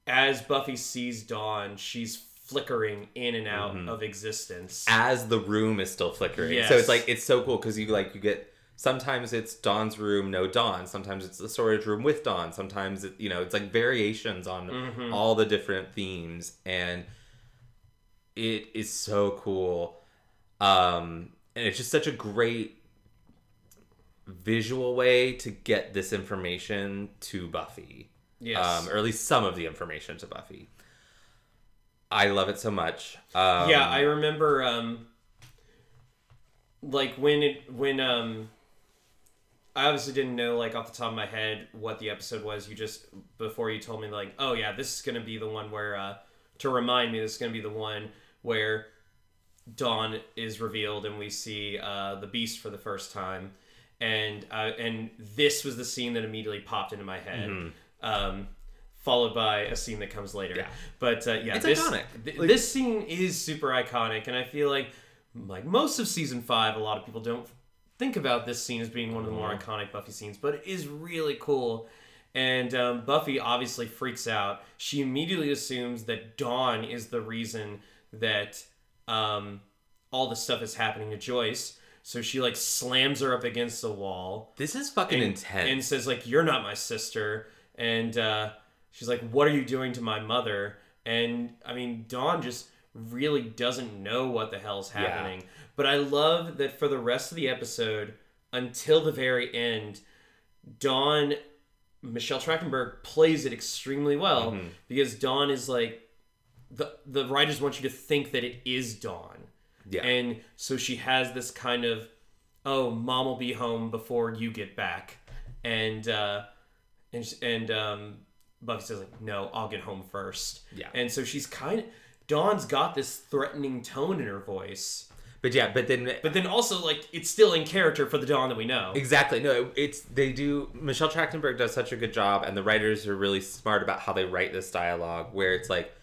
as Buffy sees Dawn, she's flickering in and out mm-hmm. of existence as the room is still flickering. Yes. So it's like, it's so cool because you like you get sometimes it's Dawn's room, no Dawn. Sometimes it's the storage room with Dawn. Sometimes it, you know, it's like variations on mm-hmm. all the different themes, and it is so cool. Um, and it's just such a great visual way to get this information to Buffy. Yes, um, or at least some of the information to Buffy. I love it so much. Um, yeah, I remember, um, like, when it, when, um, I obviously didn't know, like, off the top of my head what the episode was. You just, before you told me, like, oh, yeah, this is going to be the one where, uh, to remind me, this is going to be the one where Dawn is revealed and we see, uh, the Beast for the first time. And, uh, and this was the scene that immediately popped into my head. Mm-hmm. Um, followed by a scene that comes later. Yeah. But, uh, yeah. It's this, iconic. Th- like, this scene is super iconic, and I feel like, like, most of Season five, a lot of people don't think about this scene as being one of the more mm-hmm. iconic Buffy scenes, but it is really cool. And um, Buffy obviously freaks out. She immediately assumes that Dawn is the reason that um, all this stuff is happening to Joyce. So she, like, slams her up against the wall. This is fucking and, intense. And says, like, you're not my sister. And, uh... she's like, what are you doing to my mother? And, I mean, Dawn just really doesn't know what the hell's happening. Yeah. But I love that for the rest of the episode, until the very end, Dawn, Michelle Trachtenberg, plays it extremely well. Mm-hmm. Because Dawn is like, the the writers want you to think that it is Dawn. Yeah. And so she has this kind of, oh, mom will be home before you get back. And, uh, and, and, um... Buffy says, like, no, I'll get home first. Yeah. And so she's kind of... Dawn's got this threatening tone in her voice. But yeah, but then... But then also, like, it's still in character for the Dawn that we know. Exactly. No, it's... They do... Michelle Trachtenberg does such a good job, and the writers are really smart about how they write this dialogue, where it's like,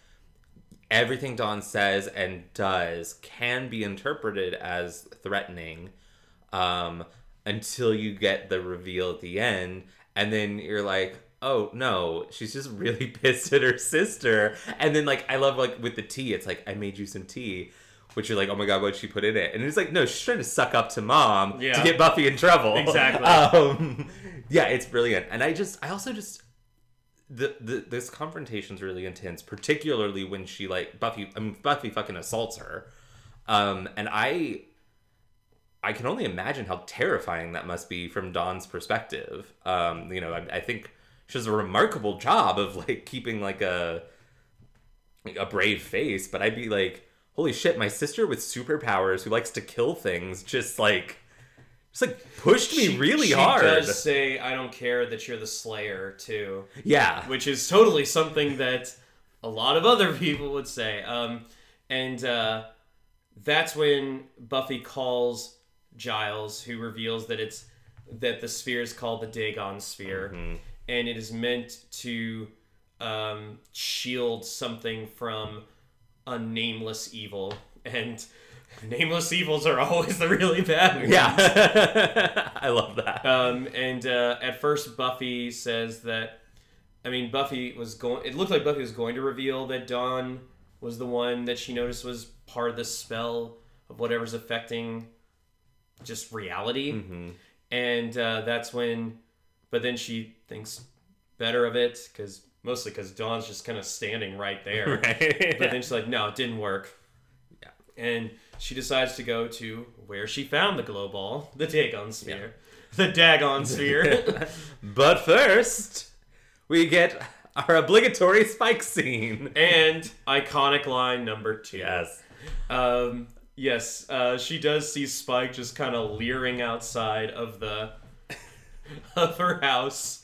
everything Dawn says and does can be interpreted as threatening um, until you get the reveal at the end, and then you're like... oh, no, she's just really pissed at her sister. And then, like, I love, like, with the tea, it's like, I made you some tea. which you're like, oh my God, what'd she put in it? And it's like, no, she's trying to suck up to mom yeah. to get Buffy in trouble. Exactly. Um, yeah, it's brilliant. And I just, I also just, the, the this confrontation's really intense, particularly when she like, Buffy, I mean, Buffy fucking assaults her. Um, and I, I can only imagine how terrifying that must be from Dawn's perspective. Um, you know, I, I think she does a remarkable job of like keeping like a, like a brave face, but I'd be like, holy shit, my sister with superpowers who likes to kill things just, like, just, like, pushed me she, really she hard. She does say, I don't care that you're the slayer, too. Yeah. Which is totally something that a lot of other people would say. Um, and uh, that's when Buffy calls Giles, who reveals that it's that the sphere is called the Dagon Sphere. Mm-hmm. And it is meant to um, shield something from a nameless evil, and nameless evils are always the really bad ones. Yeah. I love that. Um, and uh, at first Buffy says that, I mean, Buffy was going, it looked like Buffy was going to reveal that Dawn was the one that she noticed was part of the spell of whatever's affecting just reality. Mm-hmm. And uh, that's when, but then she thinks better of it, because mostly because Dawn's just kind of standing right there. Right. But then she's like, no, it didn't work. Yeah. And she decides to go to where she found the glow ball, the Dagon Sphere. Yeah. The Dagon Sphere. But first, we get our obligatory Spike scene. And iconic line number two. Yes. Um, yes, uh, she does see Spike just kind of leering outside of the of her house.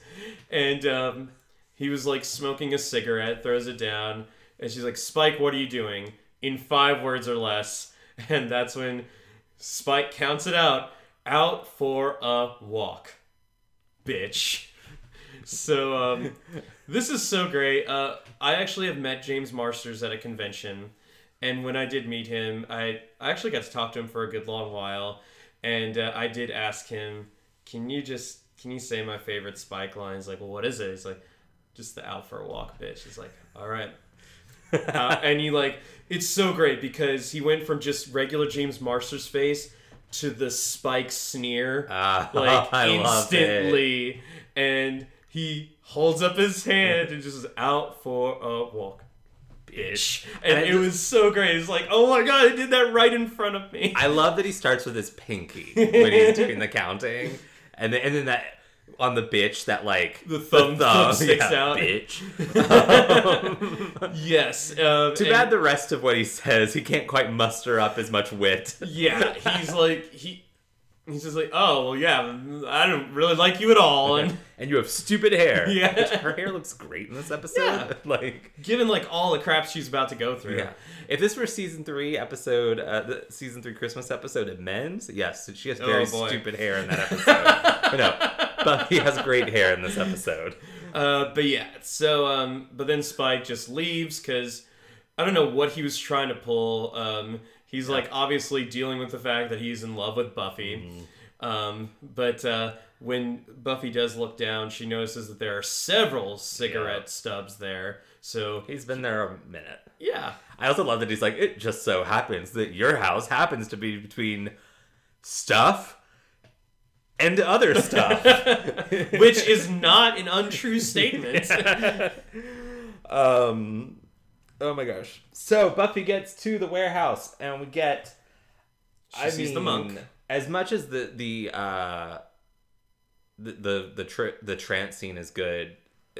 And um he was, like, smoking a cigarette, throws it down, and she's like, Spike, what are you doing? In five words or less. And that's when Spike counts it out. Out for a walk. Bitch. So, um, this is so great. Uh, I actually have met James Marsters at a convention, and when I did meet him, I, I actually got to talk to him for a good long while, and uh, I did ask him, can you just, can you say my favorite Spike line? He's like, well, what is it? He's like, just the out for a walk, bitch. It's like, all right. Uh, and he like, it's so great because he went from just regular James Marsters face to the Spike sneer, uh, like oh, instantly. And he holds up his hand and just out for a walk, bitch. And, and it just was so great. It's like, oh my God, he did that right in front of me. I love that he starts with his pinky when he's doing the counting. And then, and then that, on the bitch, that like the thumb, the thumb, thumb sticks yeah, out. Bitch. um, yes. Um, Too bad the rest of what he says, he can't quite muster up as much wit. Yeah, he's like he, he's just like, oh well, yeah, I don't really like you at all, and and you have stupid hair. Yeah, which her hair looks great in this episode. Yeah. Like given like all the crap she's about to go through. Yeah. If this were season three episode, uh, the season three Christmas episode of Men's, yes, she has very oh, stupid hair in that episode. No. Buffy has great hair in this episode. Uh, but yeah, so, um, but then Spike just leaves because I don't know what he was trying to pull. Um, he's yeah. like obviously dealing with the fact that he's in love with Buffy. Mm-hmm. Um, but uh, when Buffy does look down, she notices that there are several cigarette yeah. stubs there. So he's been there a minute. Yeah. I also love that he's like, it just so happens that your house happens to be between stuff and other stuff. Which is not an untrue statement. Yeah. Um, oh my gosh. So Buffy gets to the warehouse and we get... She I sees mean, the monk. As much as the the uh, the the the, tri- the trance scene is good,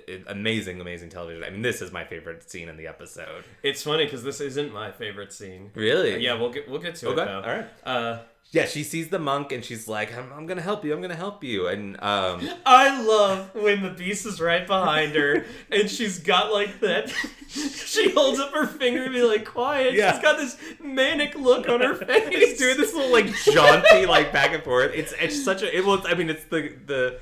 it, amazing, amazing television. I mean, this is my favorite scene in the episode. It's funny because this isn't my favorite scene. Really? Uh, yeah, we'll get, we'll get to okay. it though. All right. Uh, Yeah, she sees the monk and she's like, I'm, I'm gonna help you, I'm gonna help you. And um, I love when the beast is right behind her and she's got like that. She holds up her finger to be like, quiet. Yeah. She's got this manic look on her face. She's doing this little like jaunty like back and forth. It's it's such a it was I mean it's the the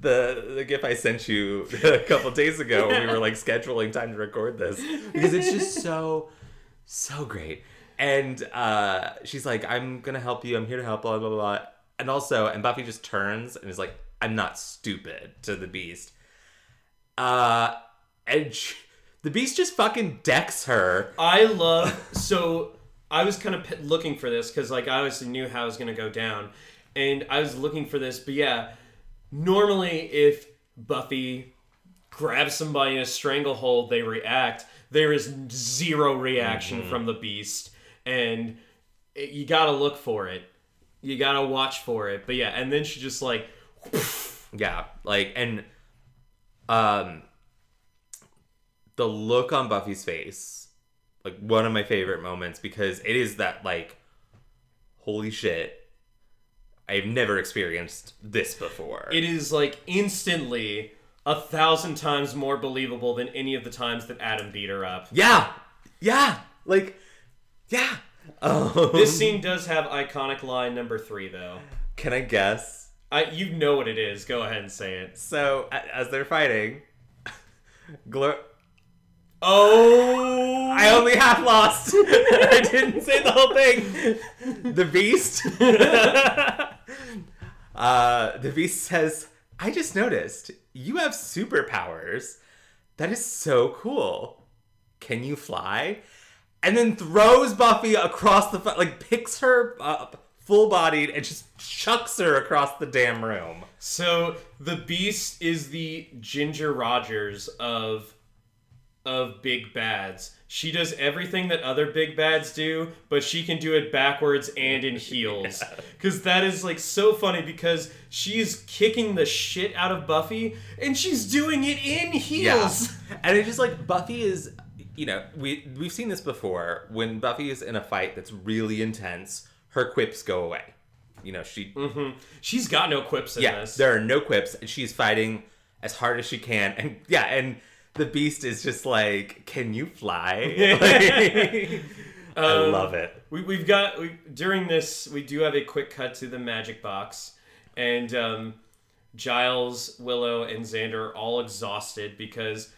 the the gif I sent you a couple days ago yeah. when we were like scheduling time to record this. Because it's just so so great. And uh, she's like, I'm going to help you. I'm here to help, blah, blah, blah. And also, and Buffy just turns and is like, I'm not stupid to the beast. Uh, and she, the beast just fucking decks her. I love, so I was kind of looking for this because, like, I obviously knew how it was going to go down. And I was looking for this. But, yeah, normally if Buffy grabs somebody in a stranglehold, they react. There is zero reaction mm-hmm. from the Beast. And it, you got to look for it. You got to watch for it. But, yeah, and then she just, like... Poof. Yeah, like, and... um, the look on Buffy's face... Like, one of my favorite moments, because it is that, like, holy shit, I've never experienced this before. It is, like, instantly a thousand times more believable than any of the times that Adam beat her up. Yeah! Yeah! Like, yeah! Um, this scene does have iconic line number three, though. Can I guess? I, you know what it is. Go ahead and say it. So, as they're fighting, Glo- Oh, I only half lost. I didn't say the whole thing. The Beast. uh, the Beast says, I just noticed you have superpowers. That is so cool. Can you fly? And then throws Buffy across the, like, picks her up full bodied and just chucks her across the damn room. So the Beast is the Ginger Rogers of... of big bads. She does everything that other big bads do, but she can do it backwards and in heels. Because yeah. that is, like, so funny, because she's kicking the shit out of Buffy, and she's doing it in heels. Yeah. And it's just, like, Buffy is, you know, we, we've seen this before. When Buffy is in a fight that's really intense, her quips go away. You know, she... Mm-hmm. She's got no quips in yeah, this. There are no quips, and she's fighting as hard as she can. And, yeah, and... the Beast is just like, can you fly? Like, um, I love it. We, we've got, we, during this, we do have a quick cut to the magic box. And um, Giles, Willow, and Xander are all exhausted because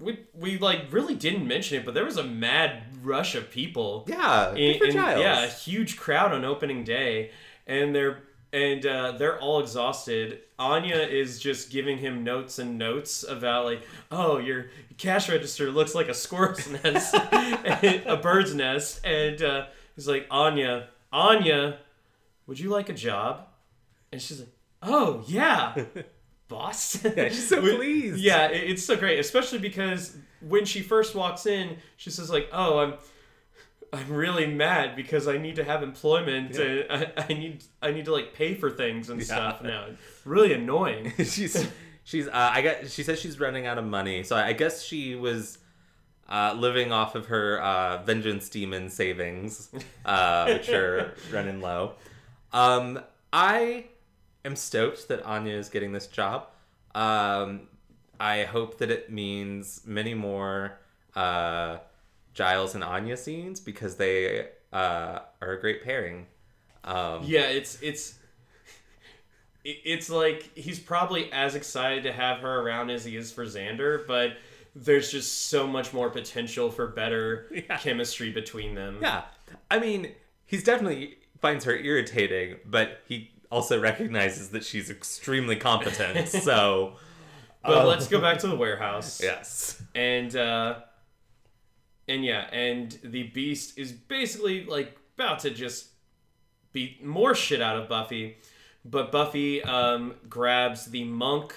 we, we like, really didn't mention it, but there was a mad rush of people. Yeah, in, in, Giles. Yeah, a huge crowd on opening day. And they're... And uh, they're all exhausted. Anya is just giving him notes and notes about, like, oh, your cash register looks like a squirrel's nest, a bird's nest. And uh, he's like, Anya, Anya, would you like a job? And she's like, oh, yeah, boss. Yeah, she's so pleased. Yeah, it's so great, especially because when she first walks in, she says, like, oh, I'm... I'm really mad because I need to have employment. Yeah. And I, I need I need to like pay for things and yeah. stuff now. It's really annoying. she's she's uh, I got she says she's running out of money. So I guess she was uh, living off of her uh, vengeance demon savings, uh, which are running low. Um, I am stoked that Anya is getting this job. Um, I hope that it means many more. Uh, Giles and Anya scenes, because they uh, are a great pairing. Um, yeah, it's it's it's like he's probably as excited to have her around as he is for Xander, but there's just so much more potential for better yeah. chemistry between them. Yeah, I mean, he's definitely finds her irritating, but he also recognizes that she's extremely competent. So, but um, let's go back to the warehouse. Yes, and. Uh, And yeah, and the Beast is basically, like, about to just beat more shit out of Buffy. But Buffy um, grabs the monk,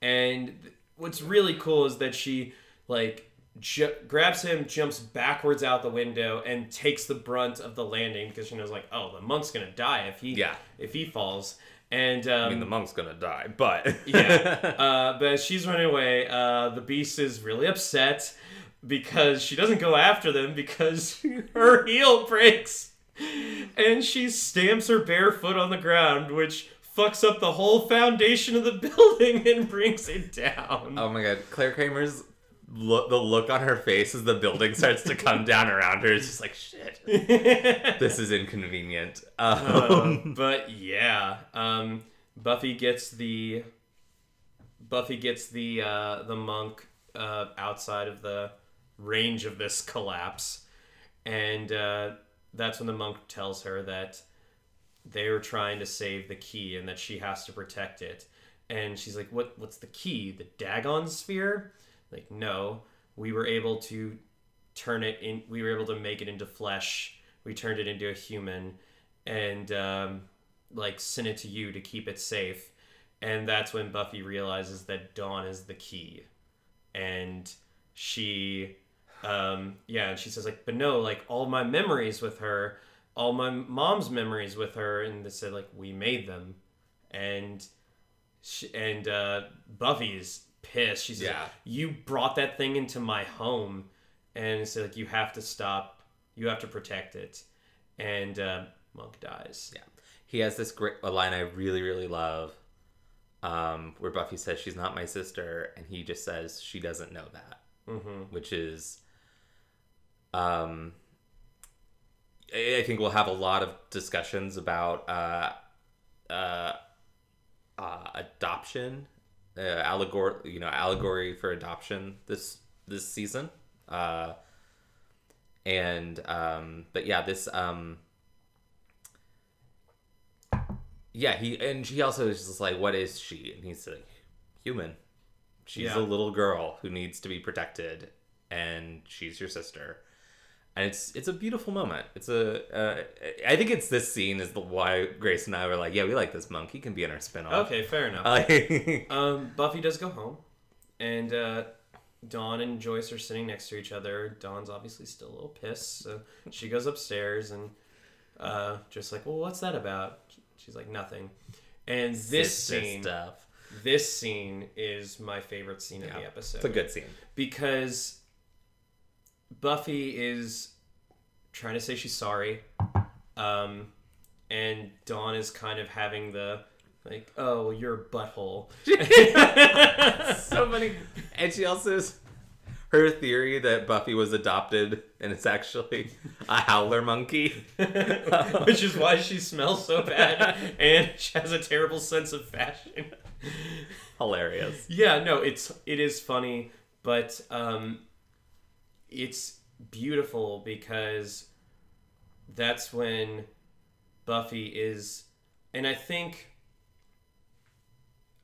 and what's really cool is that she, like, ju- grabs him, jumps backwards out the window, and takes the brunt of the landing, because she knows, like, oh, the monk's gonna die if he yeah. if he falls. And um, I mean, the monk's gonna die, but... yeah, uh, but as she's running away, uh, the Beast is really upset, because she doesn't go after them because her heel breaks. And she stamps her bare foot on the ground, which fucks up the whole foundation of the building and brings it down. Oh my god. Claire Kramer's look, the look on her face as the building starts to come down around her is just like, shit. This is inconvenient. Um, uh, but yeah. Um, Buffy gets the... Buffy gets the uh, the monk... Uh, outside of the range of this collapse, and uh, that's when the monk tells her that they were trying to save the key and that she has to protect it. And she's like, "What? What's the key? The Dagon Sphere?" Like, no, we were able to turn it in, we were able to make it into flesh. We turned it into a human and um, like sent it to you to keep it safe. And that's when Buffy realizes that Dawn is the key. And she, um, yeah, and she says like, but no, like all my memories with her, all my mom's memories with her. And they said like, we made them. And she, and uh, Buffy is pissed. She says, yeah. you brought that thing into my home. And so like, you have to stop, you have to protect it. And uh, Monk dies. Yeah. He has this great a line I really, really love. Um, where Buffy says she's not my sister, and he just says she doesn't know that, mm-hmm. which is, um, I think we'll have a lot of discussions about uh, uh, uh, adoption, uh, allegor, you know, allegory for adoption this this season, uh, and um, but yeah, this um. Yeah, he and she also is just like, what is she? And he's like, human. She's yeah. a little girl who needs to be protected, and she's your sister. And it's it's a beautiful moment. It's a uh, I think it's this scene is the why Grace and I were like, yeah, we like this monk. He can be in our spinoff. Okay, fair enough. um, Buffy does go home, and uh, Dawn and Joyce are sitting next to each other. Dawn's obviously still a little pissed, so she goes upstairs and uh, just like, well, what's that about? She's like, nothing. And this Sister scene, stuff. this scene is my favorite scene yeah, of the episode. It's a good scene. Because Buffy is trying to say she's sorry. Um, and Dawn is kind of having the, like, oh, you're a butthole. So funny. And she also is, her theory that Buffy was adopted and it's actually a howler monkey. Which is why she smells so bad and she has a terrible sense of fashion. Hilarious. Yeah, no, it's it is funny, but um, it's beautiful because that's when Buffy is, and I think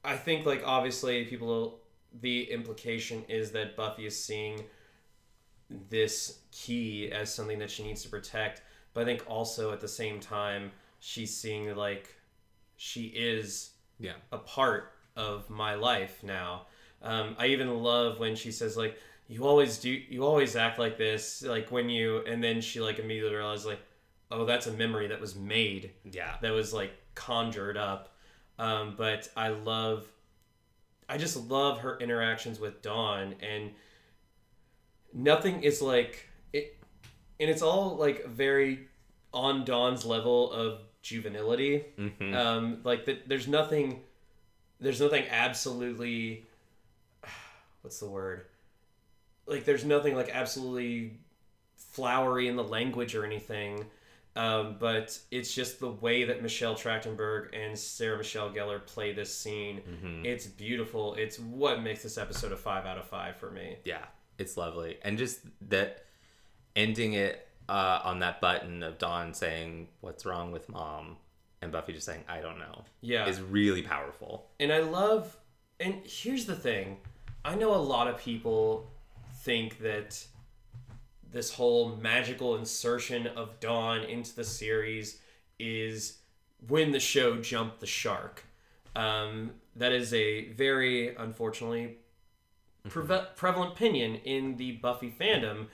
I think like obviously people will, the implication is that Buffy is seeing this key as something that she needs to protect. But I think also at the same time, she's seeing like she is yeah. a part of my life now. Um, I even love when she says like, you always do, you always act like this. Like when you, and then she like immediately realized like, oh, that's a memory that was made. Yeah. That was like conjured up. Um, but I love, I just love her interactions with Dawn, and nothing is like it, and it's all like very on Dawn's level of juvenility. Mm-hmm. Um, like the, there's nothing, there's nothing absolutely, what's the word? Like there's nothing like absolutely flowery in the language or anything. Um, but it's just the way that Michelle Trachtenberg and Sarah Michelle Gellar play this scene. Mm-hmm. It's beautiful. It's what makes this episode a five out of five for me. Yeah, it's lovely. And just that ending it uh, on that button of Dawn saying, what's wrong with mom? And Buffy just saying, I don't know. Yeah. Is really powerful. And I love, and here's the thing. I know a lot of people think that this whole magical insertion of Dawn into the series is when the show jumped the shark. Um, that is a very, unfortunately, preve- prevalent opinion in the Buffy fandom.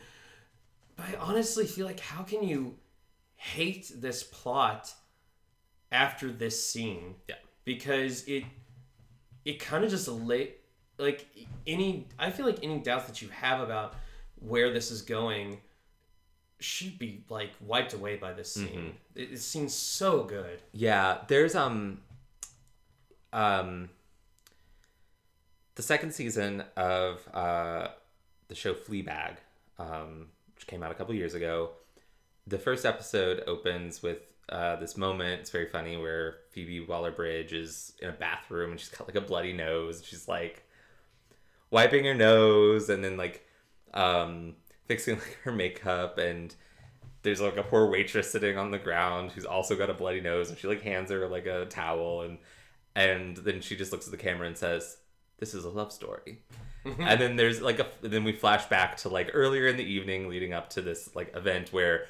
But I honestly feel like, how can you hate this plot after this scene? Yeah. Because it it kind of just, like, any, I feel like any doubts that you have about where this is going should be like wiped away by this scene. Mm-hmm. It, it seems so good. Yeah, there's um, um, the second season of uh the show Fleabag, um, which came out a couple years ago. The first episode opens with uh this moment. It's very funny where Phoebe Waller-Bridge is in a bathroom and she's got like a bloody nose. She's like wiping her nose and then like. Um, fixing like, her makeup, and there's like a poor waitress sitting on the ground who's also got a bloody nose, and she like hands her like a towel, and and then she just looks at the camera and says, this is a love story. And then there's like a, then we flash back to like earlier in the evening leading up to this like event where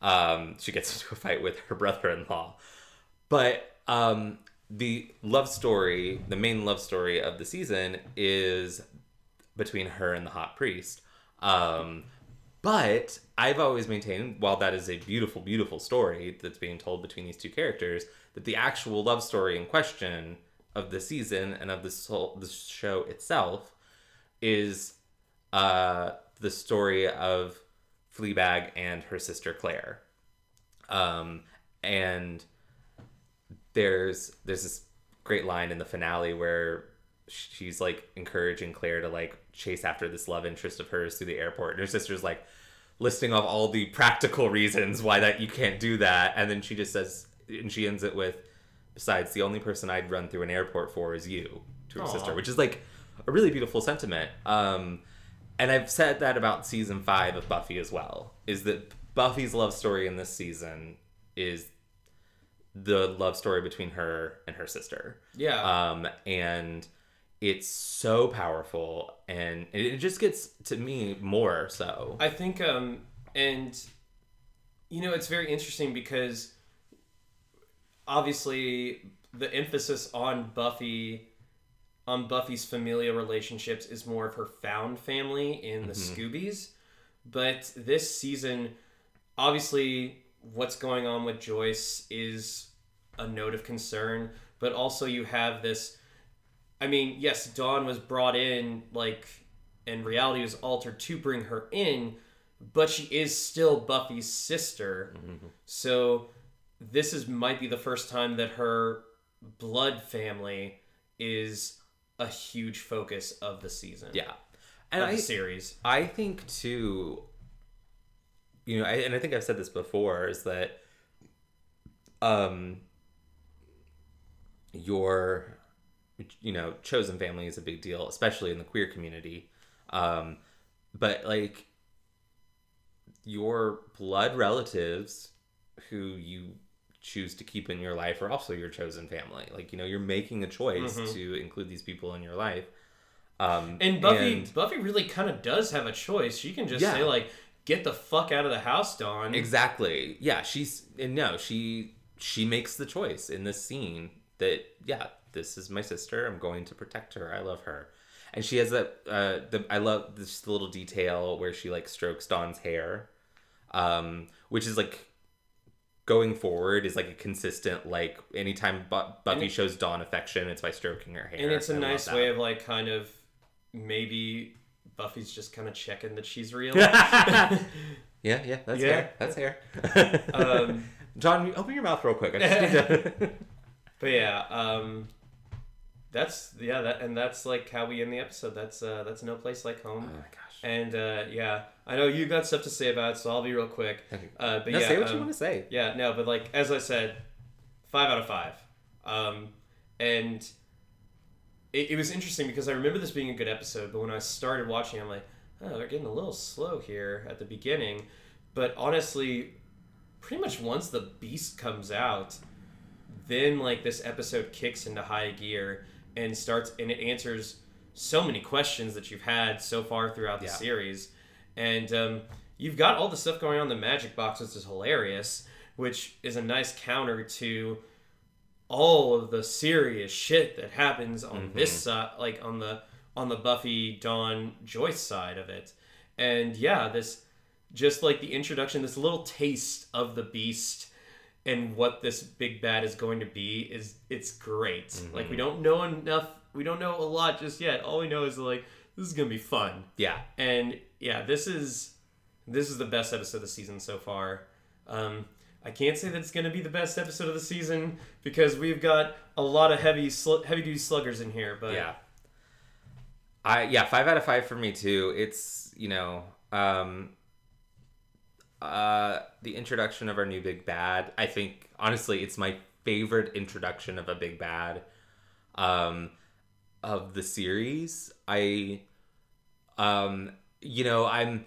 um, she gets into a fight with her brother-in-law. But um, the love story, the main love story of the season is between her and the hot priest. Um, but I've always maintained, while that is a beautiful, beautiful story that's being told between these two characters, that the actual love story in question of the season and of the, soul, the show itself is uh, the story of Fleabag and her sister Claire. Um, and there's there's this great line in the finale where she's like encouraging Claire to like chase after this love interest of hers through the airport, and her sister's like listing off all the practical reasons why that you can't do that, and then she just says, and she ends it with, besides, the only person I'd run through an airport for is you, to her Aww. sister, which is like a really beautiful sentiment. Um and I've said that about season five of Buffy as well, is that Buffy's love story in this season is the love story between her and her sister. Yeah. Um and it's so powerful, and it just gets to me more so. I think, um, and, you know, it's very interesting because obviously the emphasis on Buffy, on Buffy's familial relationships is more of her found family in the mm-hmm. Scoobies. But this season, obviously what's going on with Joyce is a note of concern, but also you have this... I mean, yes, Dawn was brought in, like, and reality was altered to bring her in, but she is still Buffy's sister. Mm-hmm. So this is might be the first time that her blood family is a huge focus of the season. Yeah. And of I, the series. I think, too, you know, I, and I think I've said this before, is that um, your... you know, chosen family is a big deal, especially in the queer community. Um, but, like, your blood relatives who you choose to keep in your life are also your chosen family. Like, you know, you're making a choice mm-hmm. to include these people in your life. Um, and Buffy and, Buffy really kind of does have a choice. She can just yeah. say, like, get the fuck out of the house, Dawn. Exactly. Yeah, she's... And no, she she makes the choice in this scene that, yeah... this is my sister. I'm going to protect her. I love her. And she has that, uh, the, I love this little detail where she like strokes Dawn's hair, um, which is like going forward is like a consistent, like anytime Bu- Buffy it, shows Dawn affection, it's by stroking her hair. And it's a I nice way of like, kind of maybe Buffy's just kind of checking that she's real. yeah. Yeah. That's yeah. hair. That's hair. um, John, open your mouth real quick. I just need to... But yeah, um, that's yeah, that and that's like how we end the episode. That's uh, that's No Place Like Home. Oh my gosh! And uh, yeah, I know you got stuff to say about it, so I'll be real quick. Uh, but no, yeah, say what um, you want to say. Yeah, no, but like as I said, five out of five. Um, and it, it was interesting because I remember this being a good episode, but when I started watching, I'm like, oh, they're getting a little slow here at the beginning. But honestly, pretty much once the beast comes out, then like this episode kicks into high gear. And starts and it answers so many questions that you've had so far throughout the yeah. series, and um, you've got all the stuff going on in the magic box, which is hilarious, which is a nice counter to all of the serious shit that happens on mm-hmm. this side, uh, like on the on the Buffy, Dawn, Joyce side of it, and yeah, this just like the introduction, this little taste of the beast. And what this big bad is going to be is it's great. Mm-hmm. Like we don't know enough. We don't know a lot just yet. All we know is like this is gonna be fun. Yeah. And yeah, this is this is the best episode of the season so far. Um, I can't say that it's gonna be the best episode of the season because we've got a lot of heavy sl- heavy duty sluggers in here. But yeah, I yeah five out of five for me too. It's you know. Um, Uh, the introduction of our new big bad. I think, honestly, it's my favorite introduction of a big bad um, of the series. I, um, you know, I'm,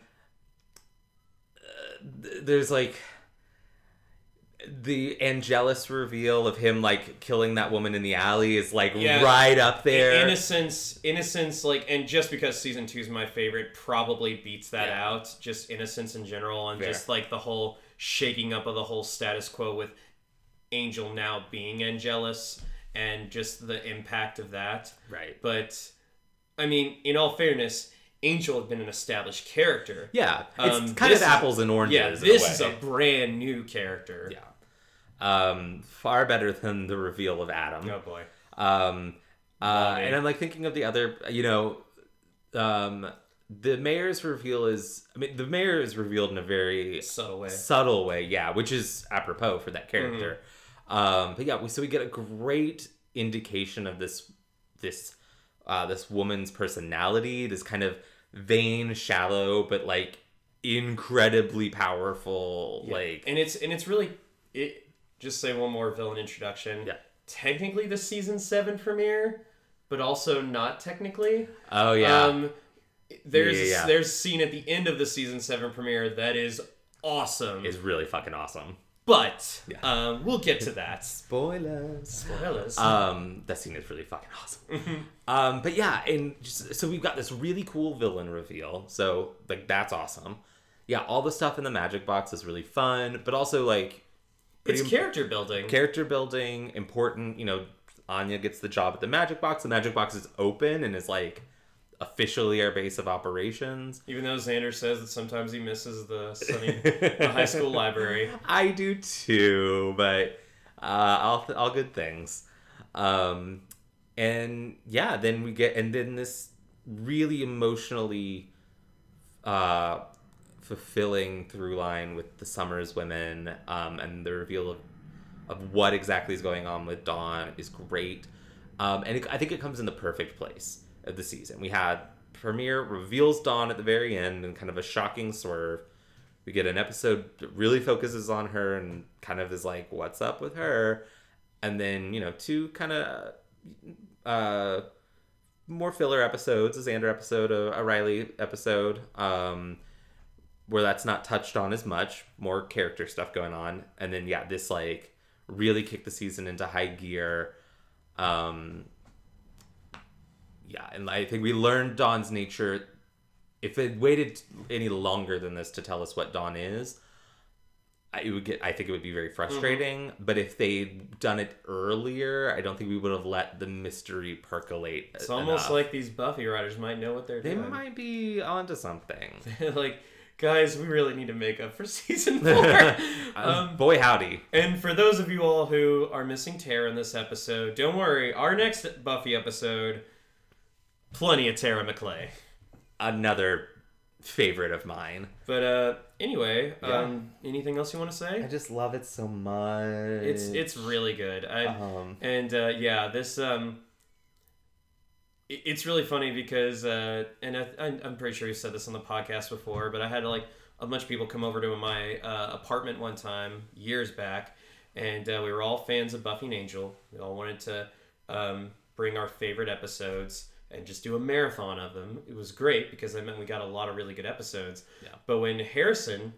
uh, th- there's like, the Angelus reveal of him like killing that woman in the alley is like yeah, right up there. Innocence, Innocence, like, and just because season two is my favorite, probably beats that yeah. out. Just Innocence in general, and Fair. just like the whole shaking up of the whole status quo with Angel now being Angelus, and just the impact of that. Right. But I mean, in all fairness, Angel had been an established character. Yeah, it's um, kind of apples is, and oranges. Yeah, this in a way. is a brand new character. Yeah. Um, far better than the reveal of Adam. Oh boy. Um, uh, and I'm like thinking of the other, you know, um, the mayor's reveal is, I mean, the mayor is revealed in a very subtle way, subtle way. Yeah. Which is apropos for that character. Mm-hmm. Um, but yeah, we, so we get a great indication of this, this, uh, this woman's personality, this kind of vain, shallow, but like incredibly powerful, yeah. like, and it's, and it's really, it, just say one more villain introduction. Yeah. Technically the season seven premiere, but also not technically. Oh yeah. Um, there's yeah, yeah. there's a scene at the end of the season seven premiere that is awesome. It's really fucking awesome. But yeah. um, we'll get to that. Spoilers. Spoilers. Um, that scene is really fucking awesome. um, but yeah, and just, so we've got this really cool villain reveal. So like that's awesome. Yeah, all the stuff in the magic box is really fun, but also like. It's character building. Character building, important. You know, Anya gets the job at the magic box. The magic box is open and is like officially our base of operations. Even though Xander says that sometimes he misses the sunny the high school library. I do too, but uh, all th- all good things. Um, and yeah, then we get and then this really emotionally uh, fulfilling through line with the Summers women um, and the reveal of, of what exactly is going on with Dawn is great. Um, and it, I think it comes in the perfect place of the season. We had premiere reveals Dawn at the very end and kind of a shocking swerve. We get an episode that really focuses on her and kind of is like, what's up with her? And then, you know, two kind of uh, more filler episodes, a Xander episode, a, a Riley episode, um, where that's not touched on as much, more character stuff going on. And then, yeah, this, like, really kicked the season into high gear. Um, yeah, and I think we learned Dawn's nature. If it waited any longer than this to tell us what Dawn is, I, it would get, I think it would be very frustrating. Mm-hmm. But if they'd done it earlier, I don't think we would have let the mystery percolate It's enough. Almost like these Buffy writers might know what they're they doing. They might be onto something. Like... Guys, we really need to make up for season four. um, Boy, howdy. And for those of you all who are missing Tara in this episode, don't worry. Our next Buffy episode, plenty of Tara McClay. Another favorite of mine. But uh, anyway, yeah. um, anything else you want to say? I just love it so much. It's it's really good. I, um. And uh, yeah, this... Um, It's really funny because, uh, and I, I'm pretty sure you said this on the podcast before, but I had like a bunch of people come over to my uh, apartment one time years back, and uh, we were all fans of Buffy and Angel. We all wanted to um, bring our favorite episodes and just do a marathon of them. It was great because that meant we got a lot of really good episodes. Yeah. But when Harrison,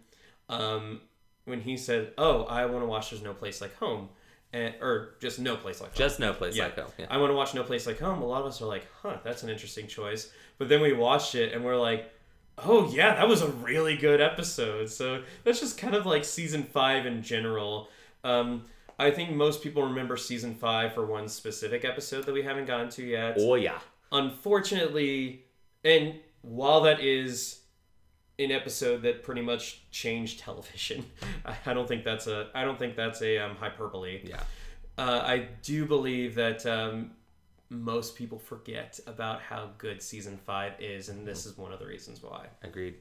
um, when he said, "Oh, I want to watch There's No Place Like Home." And, or just No Place Like Home. Just No Place yeah. Like Home. Yeah. I want to watch No Place Like Home. A lot of us are like, huh, that's an interesting choice. But then we watched it and we're like, oh yeah, that was a really good episode. So that's just kind of like season five in general. Um, I think most people remember season five for one specific episode that we haven't gotten to yet. Oh yeah. Unfortunately, and while that is... an episode that pretty much changed television. I don't think that's a. I don't think that's a um, hyperbole. Yeah. Uh, I do believe that um, most people forget about how good season five is, and this is one of the reasons why. Agreed.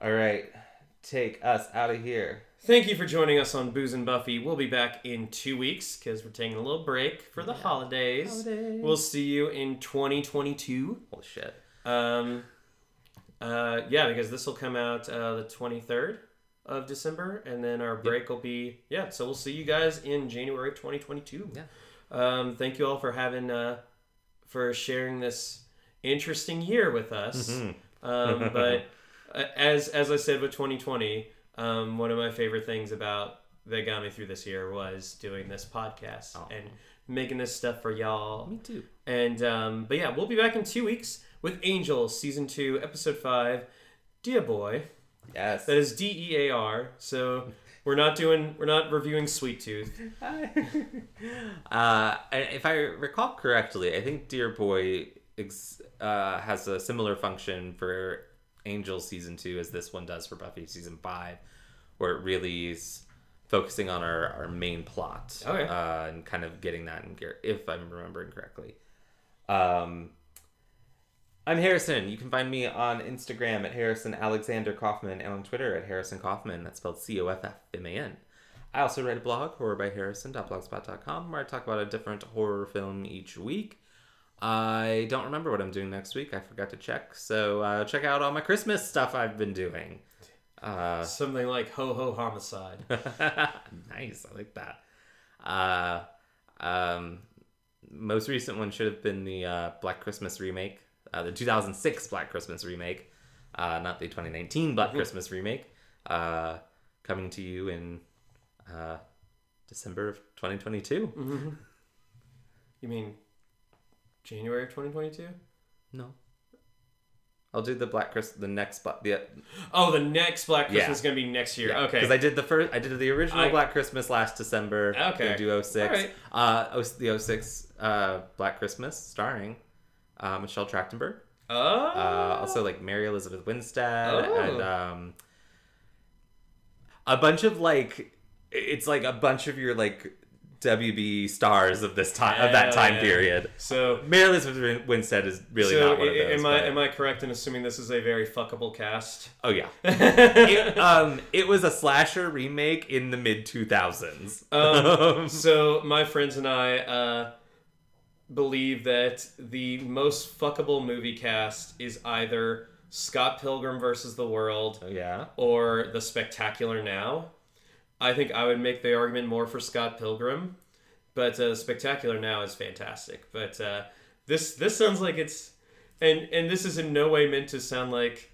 All right, take us out of here. Thank you for joining us on Booze and Buffy. We'll be back in two weeks because we're taking a little break for the yeah. holidays. holidays. We'll see you in twenty twenty-two. Holy shit. Um. Uh, yeah, because this will come out uh, the twenty-third of December, and then our break yep. will be... Yeah, so we'll see you guys in January of twenty twenty-two. Yeah. Um, thank you all for having... Uh, for sharing this interesting year with us. Mm-hmm. Um, but uh, as as I said with twenty twenty, um, one of my favorite things about that got me through this year was doing this podcast Aww. and making this stuff for y'all. Me too. And um, but yeah, we'll be back in two weeks with Angel season two, episode five, Dear Boy. Yes, that is D E A R. So we're not doing, we're not reviewing Sweet Tooth. uh, if I recall correctly, I think Dear Boy uh, has a similar function for Angel season two as this one does for Buffy season five, where it really is focusing on our, our main plot. Okay. Uh, and kind of getting that in gear, if I'm remembering correctly. Um, I'm Harrison. You can find me on Instagram at Harrison Alexander Kaufman and on Twitter at Harrison Kaufman. That's spelled C O F F M A N. I also write a blog, horror by harrison dot blogspot dot com, where I talk about a different horror film each week. I don't remember what I'm doing next week. I forgot to check. So uh, check out all my Christmas stuff I've been doing. Uh, Something like Ho Ho Homicide. Nice. I like that. Uh, um, most recent one should have been the uh, Black Christmas remake. Uh, the two thousand six Black Christmas remake. Uh, not the twenty nineteen Black mm-hmm. Christmas remake. Uh, coming to you in uh, December of twenty twenty-two. Mm-hmm. You mean... January of twenty twenty-two? No. I'll do the Black Christmas, the next Black... The, oh, the next Black Christmas yeah. is going to be next year. Yeah. Okay. Because I did the first, I did the original I... Black Christmas last December. Okay. I do oh six. All right. Uh, the oh six uh, Black Christmas starring uh, Michelle Trachtenberg. Oh. Uh, also like Mary Elizabeth Winstead. Oh. And um, a bunch of like... It's like a bunch of your like... W B stars of this time of that time yeah. period. So Mary Elizabeth Winstead is really so not one of those. Am I but... am I correct in assuming this is a very fuckable cast? Oh yeah. it, um, it was a slasher remake in the mid two thousands. Um, so my friends and I uh, believe that the most fuckable movie cast is either Scott Pilgrim versus the World, oh, yeah, or The Spectacular Now. I think I would make the argument more for Scott Pilgrim, but uh, Spectacular Now is fantastic. But uh, this this sounds like it's, and and this is in no way meant to sound like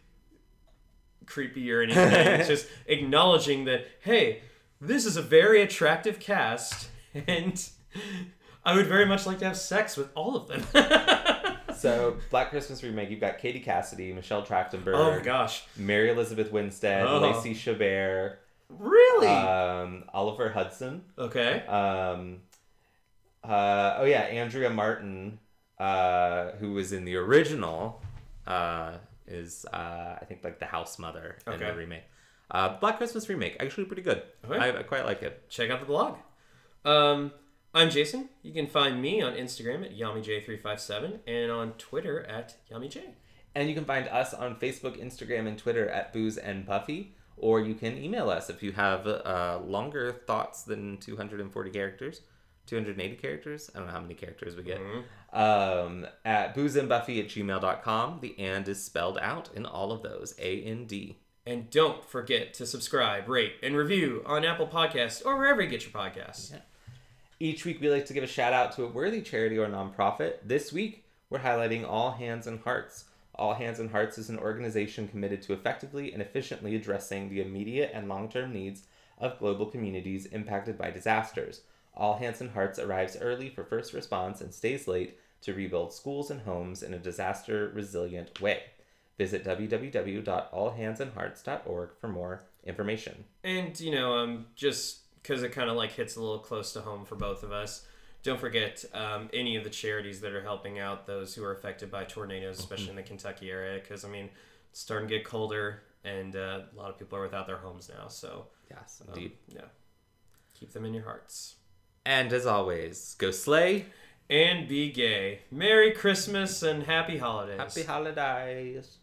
creepy or anything. It's just acknowledging that, hey, this is a very attractive cast, and I would very much like to have sex with all of them. So Black Christmas remake, you've got Katie Cassidy, Michelle Trachtenberg, oh my gosh, Mary Elizabeth Winstead, oh. Lacey Chabert. Really? Um, Oliver Hudson. Okay. Um, uh, oh, yeah, Andrea Martin, uh, who was in the original, uh, is, uh, I think, like, the house mother okay. in the remake. Uh, Black Christmas remake, actually pretty good. Okay. I, I quite like it. Check out the blog. Um, I'm Jason. You can find me on Instagram at yami j three five seven and on Twitter at yamij. And you can find us on Facebook, Instagram, and Twitter at Booze and Buffy. Or you can email us if you have uh, longer thoughts than two hundred forty characters, two hundred eighty characters. I don't know how many characters we get. Mm-hmm. Um, at boozeandbuffy at gmail dot com. The and is spelled out in all of those. A N D. And don't forget to subscribe, rate, and review on Apple Podcasts or wherever you get your podcasts. Yeah. Each week we like to give a shout out to a worthy charity or nonprofit. This week we're highlighting All Hands and Hearts. All Hands and Hearts is an organization committed to effectively and efficiently addressing the immediate and long-term needs of global communities impacted by disasters. All Hands and Hearts arrives early for first response and stays late to rebuild schools and homes in a disaster-resilient way. Visit w w w dot all hands and hearts dot org for more information. And, you know, um, just because it kind of like hits a little close to home for both of us, don't forget um, any of the charities that are helping out those who are affected by tornadoes, especially in the Kentucky area, because, I mean, it's starting to get colder, and uh, a lot of people are without their homes now. So, yes, indeed. Um, yeah. Keep them in your hearts. And as always, go slay and be gay. Merry Christmas and happy holidays. Happy holidays.